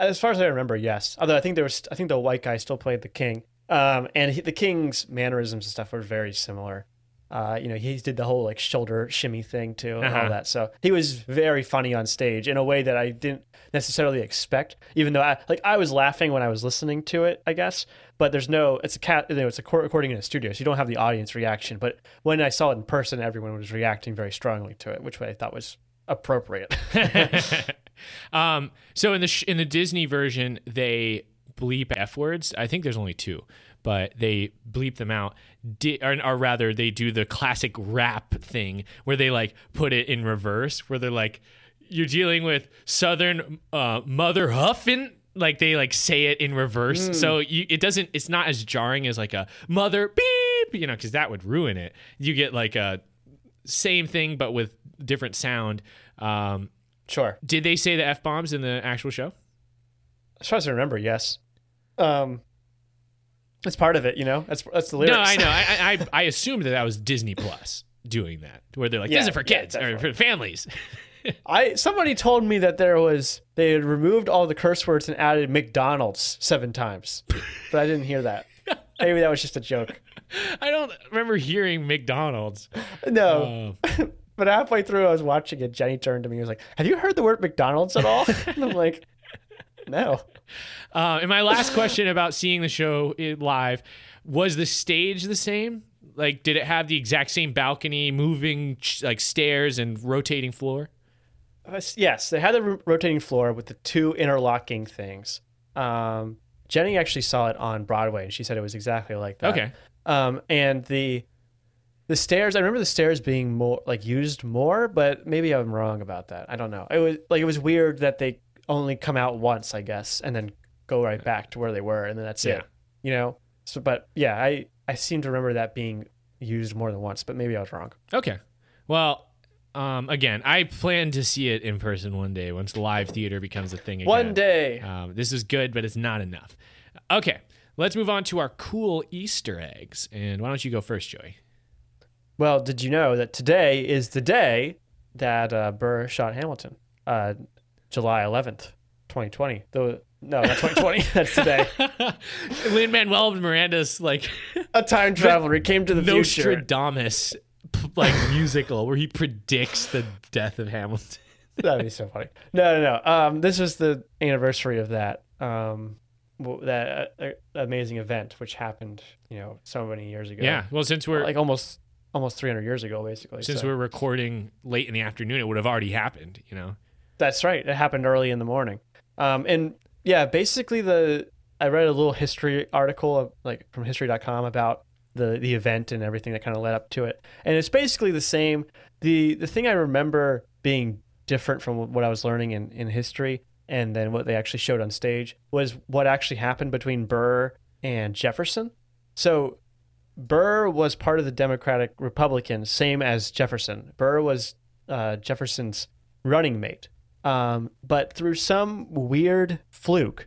As far as I remember, yes. Although I think there was, I think the white guy still played the king. Um, and he, the king's mannerisms and stuff were very similar. Uh, you know, he did the whole like shoulder shimmy thing too and uh-huh. all that. So he was very funny on stage in a way that I didn't necessarily expect, even though I, like I was laughing when I was listening to it, I guess, but there's no, it's a cat, you know, it's a court recording in a studio. So you don't have the audience reaction, but when I saw it in person, everyone was reacting very strongly to it, which I thought was appropriate. um, so in the, sh- in the Disney version, they bleep F words. I think there's only two, but they bleep them out, or, or rather they do the classic rap thing where they like put it in reverse, where they're like, you're dealing with Southern uh, mother huffin', like they like say it in reverse. Mm. So you, it doesn't, it's not as jarring as like a mother beep, you know, cause that would ruin it. You get like a same thing, but with different sound. Um, sure. Did they say the F-bombs in the actual show? As far as I remember, yes. Um, That's part of it, you know? That's that's the lyrics. No, I know. I I, I assumed that that was Disney Plus doing that, where they're like, yeah, this is for kids yeah, or for families. I Somebody told me that there was, they had removed all the curse words and added McDonald's seven times, but I didn't hear that. Maybe that was just a joke. I don't remember hearing McDonald's. No. Uh, but halfway through, I was watching it. Jenny turned to me and was like, have you heard the word McDonald's at all? And I'm like, no. Uh, and my last question about seeing the show live, was the stage the same? Like, did it have the exact same balcony, moving like stairs and rotating floor? Uh, yes, they had the ro- rotating floor with the two interlocking things. Um, Jenny actually saw it on Broadway, and she said it was exactly like that. Okay. Um, and the The stairs, I remember the stairs being more like used more, but maybe I'm wrong about that. I don't know. It was like it was weird that they only come out once, I guess, and then go right back to where they were, and then that's yeah. it. You know? So, but yeah, I, I seem to remember that being used more than once, but maybe I was wrong. Okay. Well, um, again, I plan to see it in person one day once live theater becomes a thing again. One day. Um, this is good, but it's not enough. Okay. Let's move on to our cool Easter eggs. And why don't you go first, Joey? Well, did you know that today is the day that uh, Burr shot Hamilton? Uh, July eleventh, twenty twenty. Though no, not twenty twenty. That's today. Lin-Manuel Miranda's like... a time traveler. He came to the future. Nostradamus like, musical where he predicts the death of Hamilton. That'd be so funny. No, no, no. Um, this was the anniversary of that. Um... that uh, amazing event, which happened, you know, so many years ago. Yeah. Well, since we're like almost, almost three hundred years ago, basically. Since so. we're recording late in the afternoon, it would have already happened, you know? That's right. It happened early in the morning. Um, and yeah, basically the, I read a little history article of, like from history dot com about the, the event and everything that kind of led up to it. And it's basically the same. The, the thing I remember being different from what I was learning in, in history and then what they actually showed on stage was what actually happened between Burr and Jefferson. So Burr was part of the Democratic Republican, same as Jefferson. Burr was uh, Jefferson's running mate. Um, but through some weird fluke,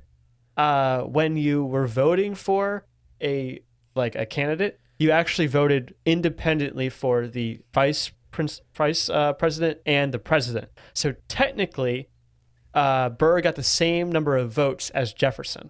uh, when you were voting for a like a candidate, you actually voted independently for the vice, prince, vice uh, president and the president. So technically... Uh, Burr got the same number of votes as Jefferson,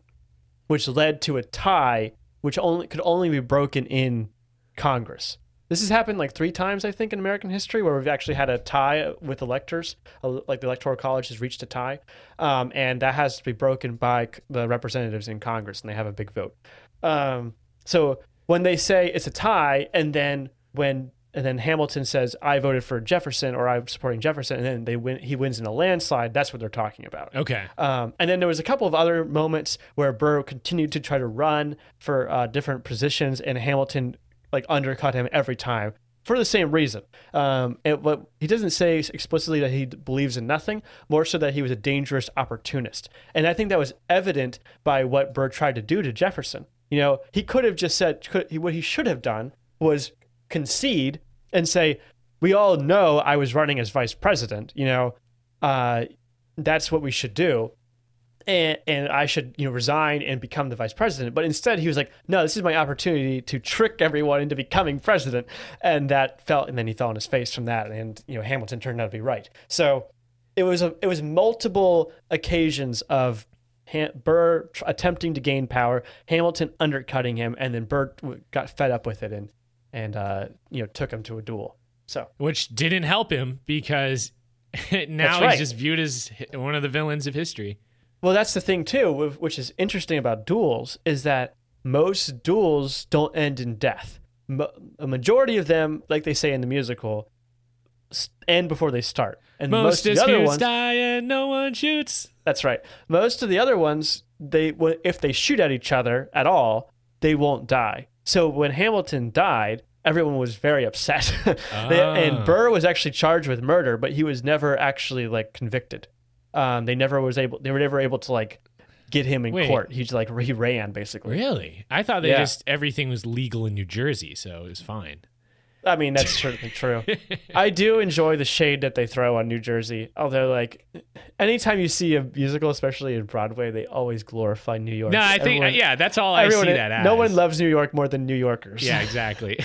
which led to a tie, which only could only be broken in Congress. This has happened like three times, I think, in American history, where we've actually had a tie with electors, like the Electoral College has reached a tie, um, and that has to be broken by the representatives in Congress, and they have a big vote. Um, so when they say it's a tie, and then when And then Hamilton says, I voted for Jefferson or I'm supporting Jefferson. And then they win. He wins in a landslide. That's what they're talking about. Okay. Um, and then there was a couple of other moments where Burr continued to try to run for uh, different positions and Hamilton like undercut him every time for the same reason. Um, it, what, he doesn't say explicitly that he believes in nothing, more so that he was a dangerous opportunist. And I think that was evident by what Burr tried to do to Jefferson. You know, he could have just said could, he, what he should have done was concede and say, we all know I was running as vice president, you know, uh, that's what we should do. And and I should, you know, resign and become the vice president. But instead he was like, no, this is my opportunity to trick everyone into becoming president. And that fell, and then he fell on his face from that. And, you know, Hamilton turned out to be right. So it was, a, it was multiple occasions of Ham- Burr attempting to gain power, Hamilton undercutting him, and then Burr got fed up with it and and uh, you know, took him to a duel. So, which didn't help him because now right. he's just viewed as one of the villains of history. Well, that's the thing too, which is interesting about duels is that most duels don't end in death. A majority of them, like they say in the musical, end before they start. And most, most disputes of the other ones, die and no one shoots. That's right. Most of the other ones, they if they shoot at each other at all, they won't die. So when Hamilton died, everyone was very upset. ah. they, and Burr was actually charged with murder, but he was never actually like convicted. Um, they never was able. They were never able to like get him in Wait. court. He's like he ran basically. Really? I thought they yeah. just everything was legal in New Jersey, so it was fine. I mean, that's certainly true. I do enjoy the shade that they throw on New Jersey. Although, like, anytime you see a musical, especially in Broadway, they always glorify New York. No, I everyone, think, yeah, that's all I everyone, see that as. No one loves New York more than New Yorkers. Yeah, exactly.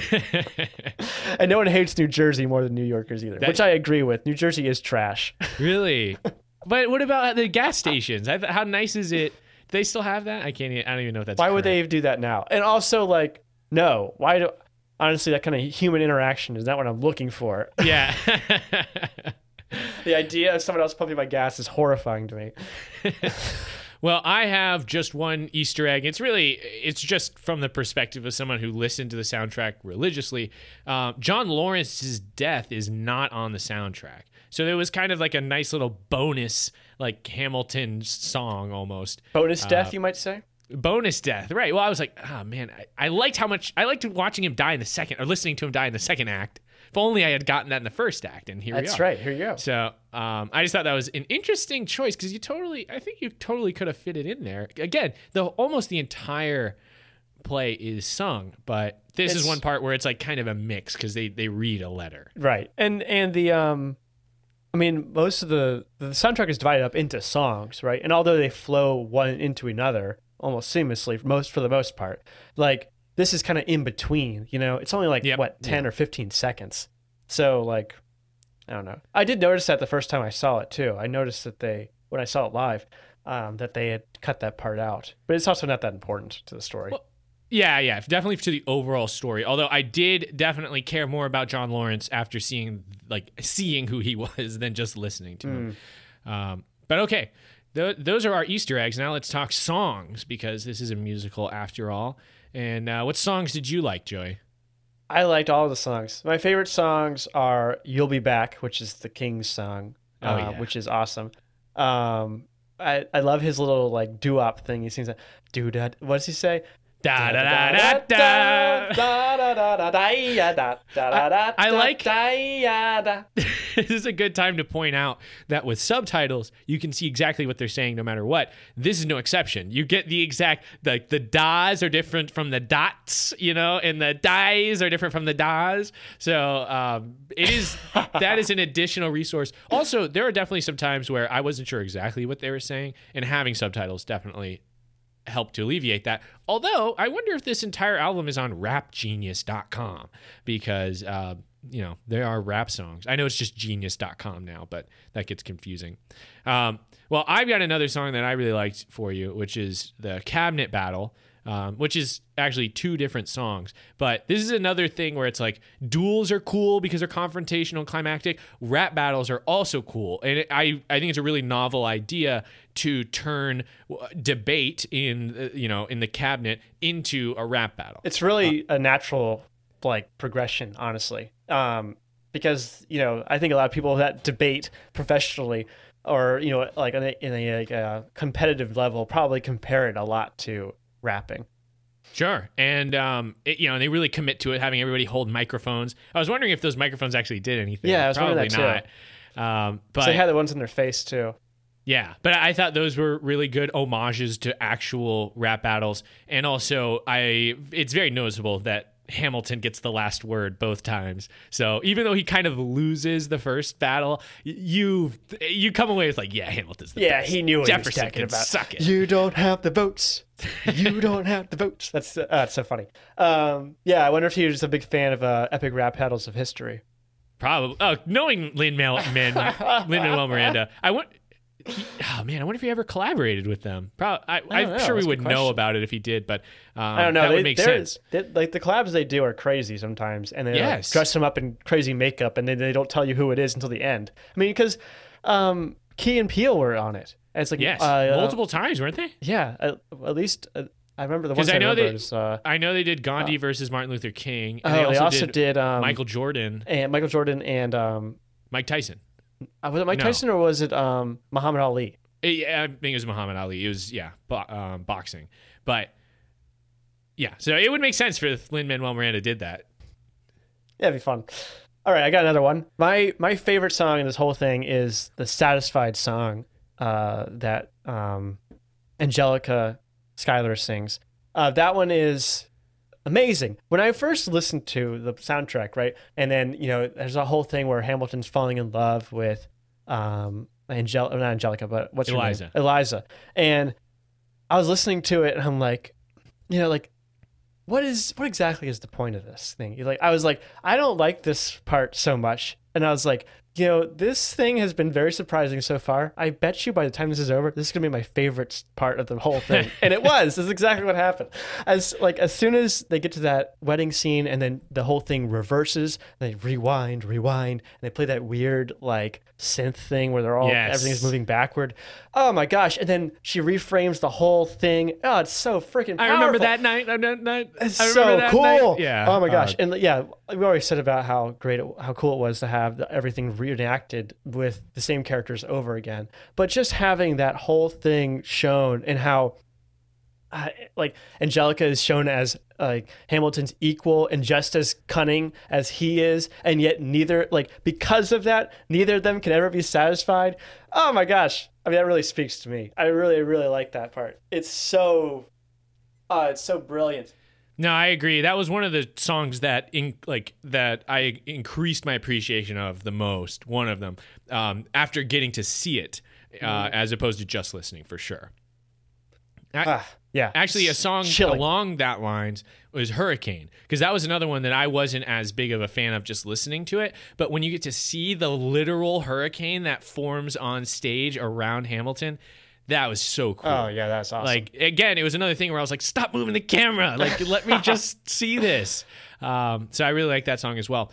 And no one hates New Jersey more than New Yorkers either, that, which I agree with. New Jersey is trash. Really? But what about the gas stations? How nice is it? Do they still have that? I can't even, I don't even know if that's Why current. Would they do that now? And also, like, no. Why do... Honestly, that kind of human interaction is not what I'm looking for. Yeah. The idea of someone else pumping my gas is horrifying to me. Well, I have just one Easter egg. It's really, it's just from the perspective of someone who listened to the soundtrack religiously. Uh, John Laurens' death is not on the soundtrack. So there was kind of like a nice little bonus, like Hamilton song almost. Bonus death, uh, you might say? Bonus death, right? Well, I was like, oh man, I, I liked how much I liked watching him die in the second, or listening to him die in the second act. If only I had gotten that in the first act, and here That's we are. That's right, here you go. So um, I just thought that was an interesting choice because you totally, I think you totally could have fit it in there. Again, the almost the entire play is sung, but this it's, is one part where it's like kind of a mix because they they read a letter, right? And and the um, I mean, most of the the soundtrack is divided up into songs, right? And although they flow one into another almost seamlessly, most for the most part, like this is kind of in between, you know, it's only like yep. what ten yeah. or fifteen seconds. So like, I don't know. I did notice that the first time I saw it too. I noticed that they, when I saw it live, um, that they had cut that part out, but it's also not that important to the story. Well, yeah. Yeah. Definitely to the overall story. Although I did definitely care more about John Laurens after seeing, like seeing who he was than just listening to mm. him. Um, but okay. Those are our Easter eggs. Now let's talk songs, because this is a musical after all. And uh, what songs did you like, Joey? I liked all the songs. My favorite songs are You'll Be Back, which is the King's song, oh, uh, yeah. which is awesome. Um, I, I love his little like doo-wop thing. He sings that, do da, what does he say? Da da da da da da da da da da da da. I like. This is a good time to point out that with subtitles, you can see exactly what they're saying no matter what. This is no exception. You get the exact like the da's are different from the dots, you know, and the dies are different from the da's. So um, it is that is an additional resource. Also, there are definitely some times where I wasn't sure exactly what they were saying, and having subtitles definitely help to alleviate that. Although I wonder if this entire album is on rap genius dot com, because uh, you know, there are rap songs. I know it's just genius dot com now, but that gets confusing. Um, well, I've got another song that I really liked for you, which is the Cabinet Battle, um, which is actually two different songs, but this is another thing where it's like duels are cool because they're confrontational and climactic. Rap battles are also cool, and it, I I think it's a really novel idea to turn debate in you know in the cabinet into a rap battle. It's really uh, a natural like progression, honestly, um, because you know I think a lot of people that debate professionally or you know like in a, in a, like a competitive level probably compare it a lot to rapping. Sure. And, um, it, you know, and they really commit to it, having everybody hold microphones. I was wondering if those microphones actually did anything. Yeah, I was probably wondering that too. Not. Um, but they had the ones in their face too. Yeah. But I thought those were really good homages to actual rap battles. And also, I it's very noticeable that Hamilton gets the last word both times. So even though he kind of loses the first battle, you you come away with like, yeah, Hamilton's the yeah, best. Yeah, he knew what Jefferson he was talking about. Suck it. You don't have the votes. You don't have the votes. That's uh, that's so funny. Um, yeah, I wonder if he was a big fan of uh, epic rap battles of history. Probably. Oh, knowing Lin-Manuel Min, Lin-Manuel Miranda, I want. He, oh man, I wonder if he ever collaborated with them. Probably, I, I I'm sure That's we would know about it if he did, but um, I don't know. That they, would make sense. They, like the collabs they do are crazy sometimes, and they yes. like, dress them up in crazy makeup, and then they don't tell you who it is until the end. I mean, because um, Key and Peele were on it. And it's like yes, uh, multiple uh, times, weren't they? Yeah, uh, at least uh, I remember the ones I, I know. They, is, uh, I know they did Gandhi uh, versus Martin Luther King. And oh, they also, they also did, did um, Michael Jordan and Michael Jordan and um, Mike Tyson. Uh, was it Mike no. Tyson or was it um, Muhammad Ali? Yeah, I think it was Muhammad Ali. It was, yeah, bo- um, boxing. But, yeah, so it would make sense for if Lin-Manuel Miranda did that. Yeah, it'd be fun. All right, I got another one. My my favorite song in this whole thing is the Satisfied song uh, that um, Angelica Schuyler sings. Uh, that one is amazing. When I first listened to the soundtrack, right, and then you know, there's a whole thing where Hamilton's falling in love with um, Angel, not Angelica, but what's Eliza. her name? Eliza. And I was listening to it, and I'm like, you know, like, what is, what exactly is the point of this thing? You're like, I was like, I don't like this part so much, and I was like, you know, this thing has been very surprising so far. I bet you by the time this is over, this is going to be my favorite part of the whole thing. And it was. This is exactly what happened. As like as soon as they get to that wedding scene and then the whole thing reverses, they rewind, rewind, and they play that weird like synth thing where they're all, yes. everything's moving backward. Oh my gosh. And then she reframes the whole thing. Oh, it's so freaking powerful. I remember that night. I remember that night. It's I remember so that cool. Night. Yeah. Oh my gosh. Uh, and yeah, we already said about how great, it, how cool it was to have the, everything reenacted with the same characters over again, but just having that whole thing shown and how uh, like Angelica is shown as like uh, Hamilton's equal and just as cunning as he is, and yet neither, like, because of that, neither of them can ever be satisfied. Oh my gosh. I mean, that really speaks to me. I really, really like that part. It's so, uh, it's so brilliant. No, I agree. That was one of the songs that, in, like, that I increased my appreciation of the most. One of them, um, after getting to see it, uh, mm. as opposed to just listening, for sure. I, ah, yeah, actually, a song Chilling. along that lines was "Hurricane," because that was another one that I wasn't as big of a fan of just listening to it. But when you get to see the literal hurricane that forms on stage around Hamilton. That was so cool. Oh, yeah, that's awesome. Like, again, it was another thing where I was like, stop moving the camera. Like, let me just see this. Um, so I really like that song as well.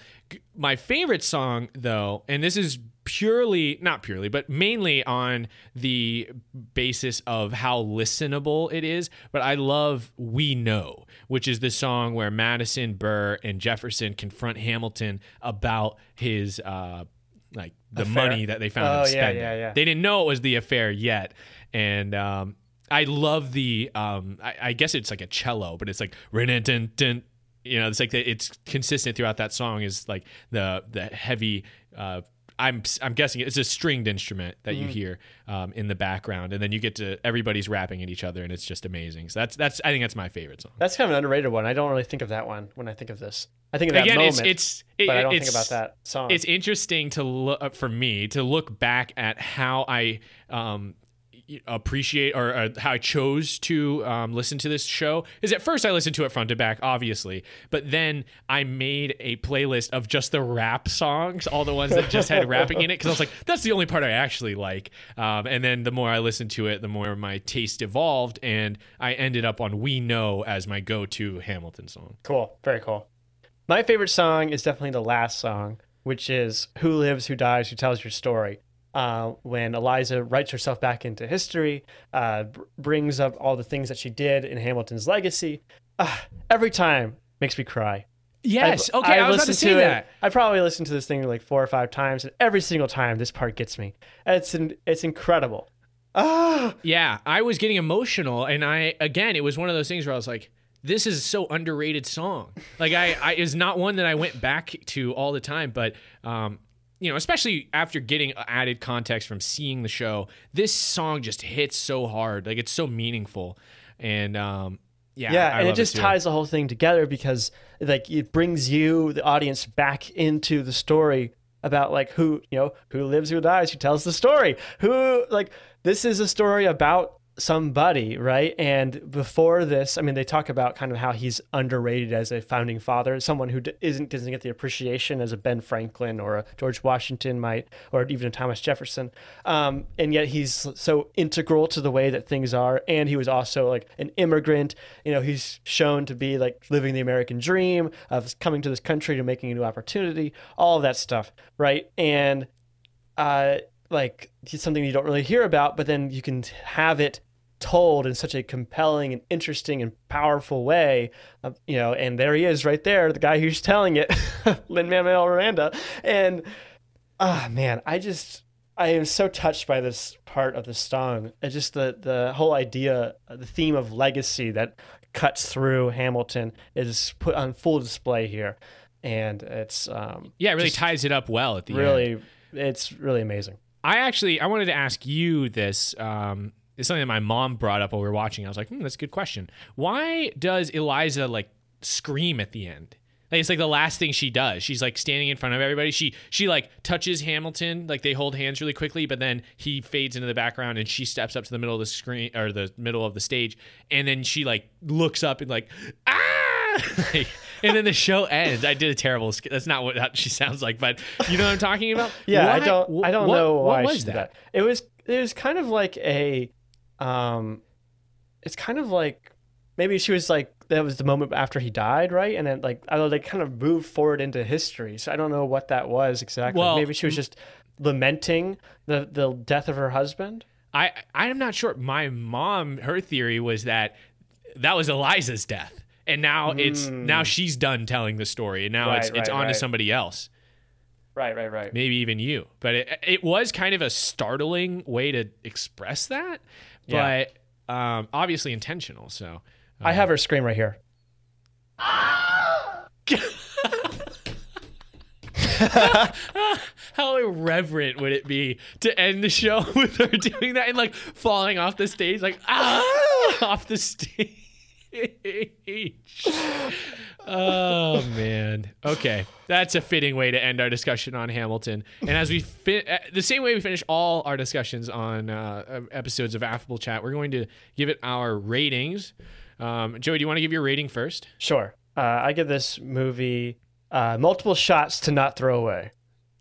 My favorite song, though, and this is purely, not purely, but mainly on the basis of how listenable it is, but I love We Know, which is the song where Madison, Burr, and Jefferson confront Hamilton about his uh like the affair. money that they found oh, him spending. Yeah, yeah, yeah. They didn't know it was the affair yet. And um, I love the, um, I, I guess it's like a cello, but it's like, you know, it's like the, it's consistent throughout that song is like the the heavy, uh, I'm I'm guessing it's a stringed instrument that mm. you hear um, in the background. And then you get to, everybody's rapping at each other and it's just amazing. So that's, that's I think that's my favorite song. That's kind of an underrated one. I don't really think of that one when I think of this. I think of that Again, moment, it's, it's, it, but I don't think about that song. It's interesting to look, for me to look back at how I um, appreciate or uh, how I chose to um, listen to this show. Because at first I listened to it front to back, obviously, but then I made a playlist of just the rap songs, all the ones that just had rapping in it, because I was like, that's the only part I actually like. Um, and then the more I listened to it, the more my taste evolved, and I ended up on We Know as my go-to Hamilton song. Cool. Very cool. My favorite song is definitely the last song, which is Who Lives, Who Dies, Who Tells Your Story. Uh, when Eliza writes herself back into history, uh, b- brings up all the things that she did in Hamilton's legacy. Uh, every time makes me cry. Yes. I've, okay. I've I was about to say to that. It, I probably listened to this thing like four or five times, and every single time this part gets me. It's in, it's incredible. Ah. Yeah. I was getting emotional. And I, again, it was one of those things where I was like, this is so underrated song. Like I, I is not one that I went back to all the time, but um, you know, especially after getting added context from seeing the show, this song just hits so hard. Like it's so meaningful, and um, yeah, yeah, I, I and it just it ties the whole thing together because like it brings you, the audience, back into the story about like who you know who lives, who dies, who tells the story. Who like this is a story about somebody, right? And before this, I mean, they talk about kind of how he's underrated as a founding father, someone who d- isn't doesn't get the appreciation as a Ben Franklin or a George Washington might, or even a Thomas Jefferson. Um, and yet he's so integral to the way that things are. And he was also like an immigrant. You know, he's shown to be like living the American dream of coming to this country to making a new opportunity, all of that stuff, right? And uh, like it's something you don't really hear about, but then you can have it told in such a compelling and interesting and powerful way, uh, you know, and there he is right there, the guy who's telling it, Lin-Manuel Miranda. And, ah, oh, man, I just, I am so touched by this part of the song. It's just the, the whole idea, the theme of legacy that cuts through Hamilton is put on full display here. And it's... Um, yeah, it really ties it up well at the really, end. Really, it's really amazing. I actually, I wanted to ask you this, um, it's something that my mom brought up while we were watching. I was like, hmm, that's a good question. Why does Eliza like scream at the end? Like, it's like the last thing she does. She's like standing in front of everybody. She she like touches Hamilton, like they hold hands really quickly, but then he fades into the background and she steps up to the middle of the screen or the middle of the stage, and then she like looks up and like, ah, like, and then the show ends. I did a terrible skit. That's not what she sounds like, but you know what I'm talking about? Yeah, why? I don't I don't what, know why what was she did that. that. It was it was kind of like a Um, it's kind of like maybe she was like that was the moment after he died, right? And then like I don't know, they kind of moved forward into history, so I don't know what that was exactly. Well, maybe she was just lamenting the, the death of her husband. I I'm not sure. My mom, her theory was that that was Eliza's death, and now mm. it's now she's done telling the story, and now right, it's right, it's on right. to somebody else. Right, right, right. Maybe even you, but it it was kind of a startling way to express that. But yeah. um, obviously intentional. So um, I have her scream right here. How irreverent would it be to end the show with her doing that and like falling off the stage, like ah, off the stage. Oh man. Okay, that's a fitting way to end our discussion on Hamilton. And as we fi- the same way we finish all our discussions on uh, episodes of Affable Chat, we're going to give it our ratings. Um, Joey, do you want to give your rating first? Sure. Uh, I give this movie uh, multiple shots to not throw away.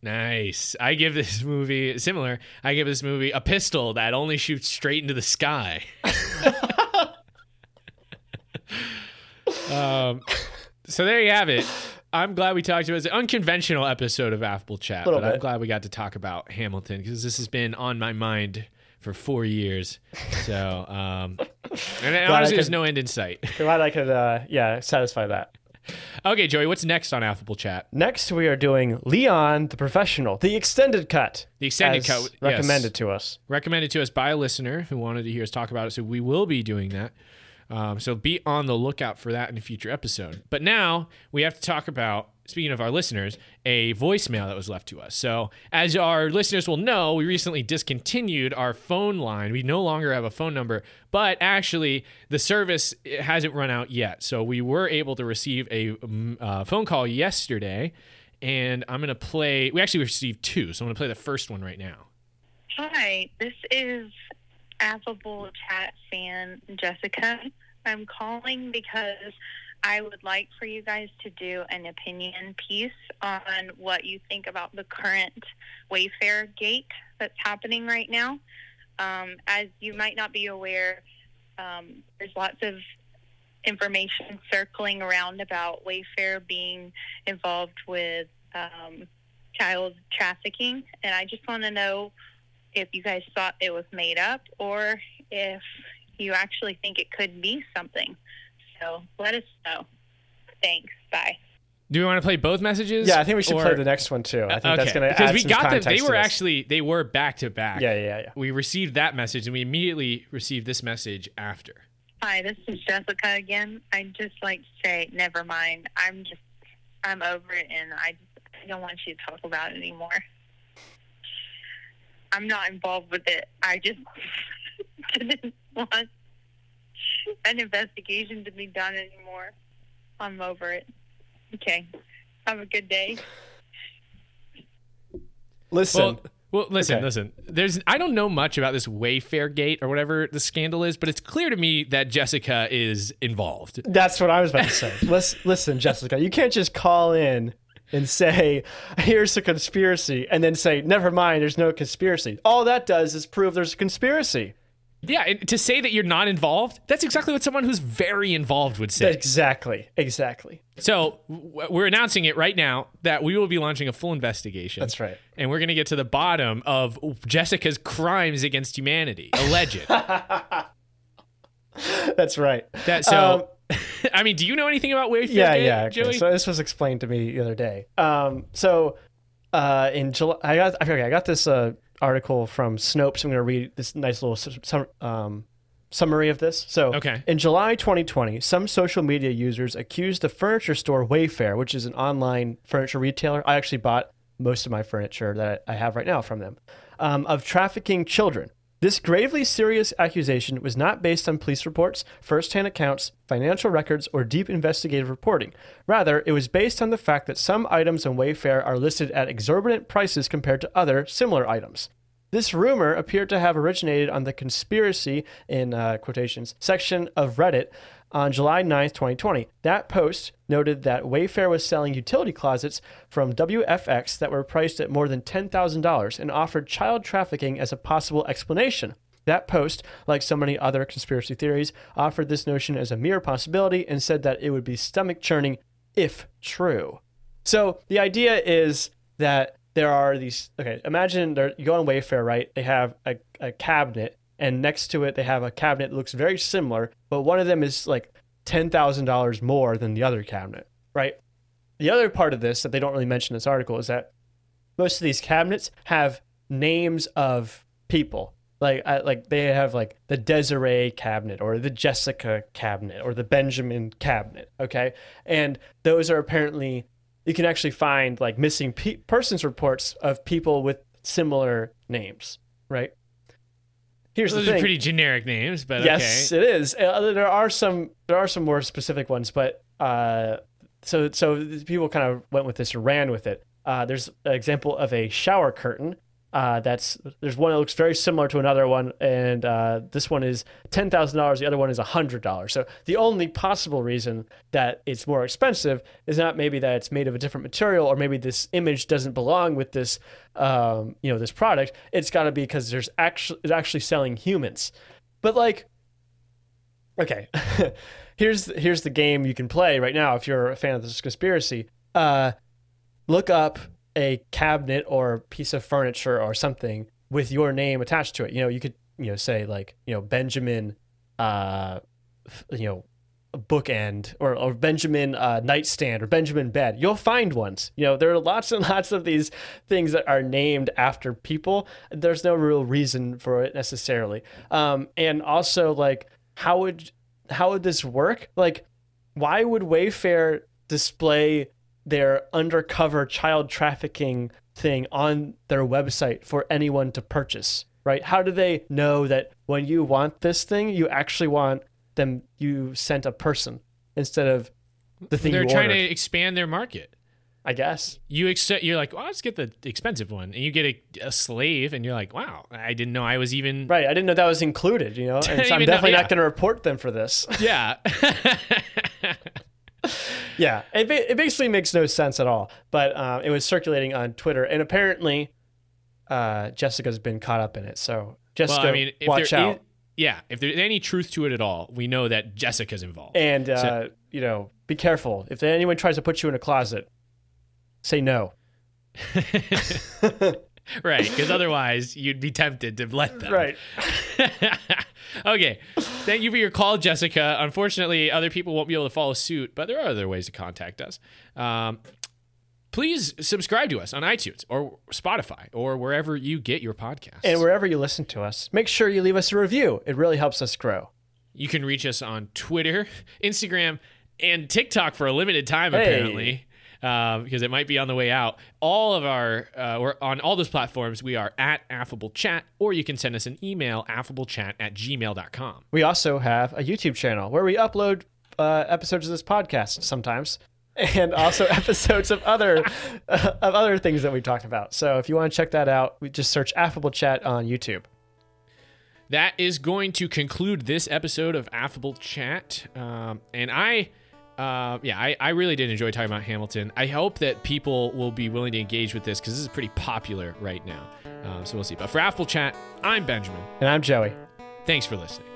Nice. I give this movie similar. I give this movie a pistol that only shoots straight into the sky. um, so there you have it. I'm glad we talked about it. It's an unconventional episode of Affable Chat, but bit. I'm glad we got to talk about Hamilton because this has been on my mind for four years. So, um, and honestly, there's no end in sight. Glad I could, uh, yeah, satisfy that. Okay, Joey, what's next on Affable Chat? Next, we are doing Leon the Professional, the extended cut. The extended as cut. Recommended yes. to us. Recommended to us by a listener who wanted to hear us talk about it, so we will be doing that. Um, so be on the lookout for that in a future episode. But now we have to talk about, speaking of our listeners, a voicemail that was left to us. So as our listeners will know, we recently discontinued our phone line. We no longer have a phone number, but actually the service hasn't run out yet. So we were able to receive a uh, phone call yesterday, and I'm going to play, we actually received two, so I'm going to play the first one right now. Hi, this is Affable Chat fan Jessica. I'm calling because I would like for you guys to do an opinion piece on what you think about the current Wayfair gate that's happening right now. Um, as you might not be aware, um, there's lots of information circling around about Wayfair being involved with um, child trafficking, and I just want to know if you guys thought it was made up or if you actually think it could be something. So let us know. Thanks. Bye. Do we want to play both messages? Yeah, I think we should or... play the next one too. I think okay. that's going to add we some got context them. They to were this. actually, they were back to back. Yeah, yeah, yeah. We received that message and we immediately received this message after. Hi, this is Jessica again. I'd just like to say, never mind. I'm just, I'm over it and I, I don't want you to talk about it anymore. I'm not involved with it. I just didn't want an investigation to be done anymore. I'm over it. Okay. Have a good day. Listen. Well, well listen, okay. listen. There's I don't know much about this Wayfair gate or whatever the scandal is, but it's clear to me that Jessica is involved. That's what I was about to say. Listen, listen, Jessica, you can't just call in and say, here's a conspiracy, and then say, never mind, there's no conspiracy. All that does is prove there's a conspiracy. Yeah, and to say that you're not involved, that's exactly what someone who's very involved would say. Exactly, exactly. So we're announcing it right now that we will be launching a full investigation. That's right. And we're going to get to the bottom of Jessica's crimes against humanity, alleged. That's right. That, so... Um, I mean, do you know anything about Wayfair? Yeah, Day, yeah. Okay. Joey? So this was explained to me the other day. Um, so uh, in July, I got okay, I got this uh, article from Snopes. I'm going to read this nice little su- um, summary of this. So okay. In July twenty twenty, some social media users accused the furniture store Wayfair, which is an online furniture retailer. I actually bought most of my furniture that I have right now from them, um, of trafficking children. This gravely serious accusation was not based on police reports, first-hand accounts, financial records, or deep investigative reporting. Rather, it was based on the fact that some items on Wayfair are listed at exorbitant prices compared to other similar items. This rumor appeared to have originated on the conspiracy, in uh, quotations, section of Reddit on July ninth, twenty twenty. That post noted that Wayfair was selling utility closets from W F X that were priced at more than ten thousand dollars and offered child trafficking as a possible explanation. That post, like so many other conspiracy theories, offered this notion as a mere possibility and said that it would be stomach-churning if true. So the idea is that there are these... Okay, imagine there, you go on Wayfair, right? They have a, a cabinet, and next to it, they have a cabinet that looks very similar, but one of them is like ten thousand dollars more than the other cabinet, right? The other part of this that they don't really mention in this article is that most of these cabinets have names of people. Like, I, like they have like the Desiree cabinet or the Jessica cabinet or the Benjamin cabinet. Okay. And those are apparently, you can actually find like missing pe- persons reports of people with similar names, right? Here's Those the thing. Are pretty generic names, but yes, okay. It is. Uh, there are some, there are some more specific ones, but uh, so so people kind of went with this and ran with it. Uh, there's an example of a shower curtain. Uh, that's there's one that looks very similar to another one, and uh, this one is ten thousand dollars. The other one is a hundred dollars. So the only possible reason that it's more expensive is not maybe that it's made of a different material, or maybe this image doesn't belong with this. Um, you know, this product, it's got to be because there's actually it's actually selling humans. But like, okay, here's here's the game you can play right now if you're a fan of this conspiracy. Uh, look up a cabinet or piece of furniture or something with your name attached to it. You know, you could you know say like you know Benjamin, uh, you know, bookend or or Benjamin uh, nightstand or Benjamin bed. You'll find ones. You know, there are lots and lots of these things that are named after people. There's no real reason for it necessarily. Um, and also, like, how would how would this work? Like, why would Wayfair display their undercover child trafficking thing on their website for anyone to purchase, right? How do they know that when you want this thing, you actually want them, you sent a person instead of the thing you ordered? They're trying to expand their market, I guess. You accept, you're like, well, let's get the expensive one. And you get a, a slave and you're like, wow, I didn't know I was even... Right, I didn't know that was included, you know? And so I'm definitely know, yeah. not going to report them for this. Yeah. Yeah, it, it basically makes no sense at all. But um, it was circulating on Twitter, and apparently uh, Jessica's been caught up in it. So Jessica, well, I mean, if watch out. Is, yeah, if there's any truth to it at all, we know that Jessica's involved. And, uh, so, you know, be careful. If anyone tries to put you in a closet, say no. Right, because otherwise you'd be tempted to let them. Right. Okay, thank you for your call, Jessica. Unfortunately, other people won't be able to follow suit, but there are other ways to contact us. Um, please subscribe to us on iTunes or Spotify or wherever you get your podcasts. And wherever you listen to us, make sure you leave us a review. It really helps us grow. You can reach us on Twitter, Instagram, and TikTok for a limited time, hey. apparently. Uh, because it might be on the way out. All of our, uh, we're on all those platforms, we are at Affable Chat, or you can send us an email, affablechat at gmail dot com. We also have a YouTube channel where we upload uh, episodes of this podcast sometimes, and also episodes of other uh, of other things that we talked about. So if you want to check that out, we just search Affable Chat on YouTube. That is going to conclude this episode of Affable Chat, um, and I... Uh, yeah, I, I really did enjoy talking about Hamilton. I hope that people will be willing to engage with this because this is pretty popular right now. Um, so we'll see. But for Affable Chat, I'm Benjamin. And I'm Joey. Thanks for listening.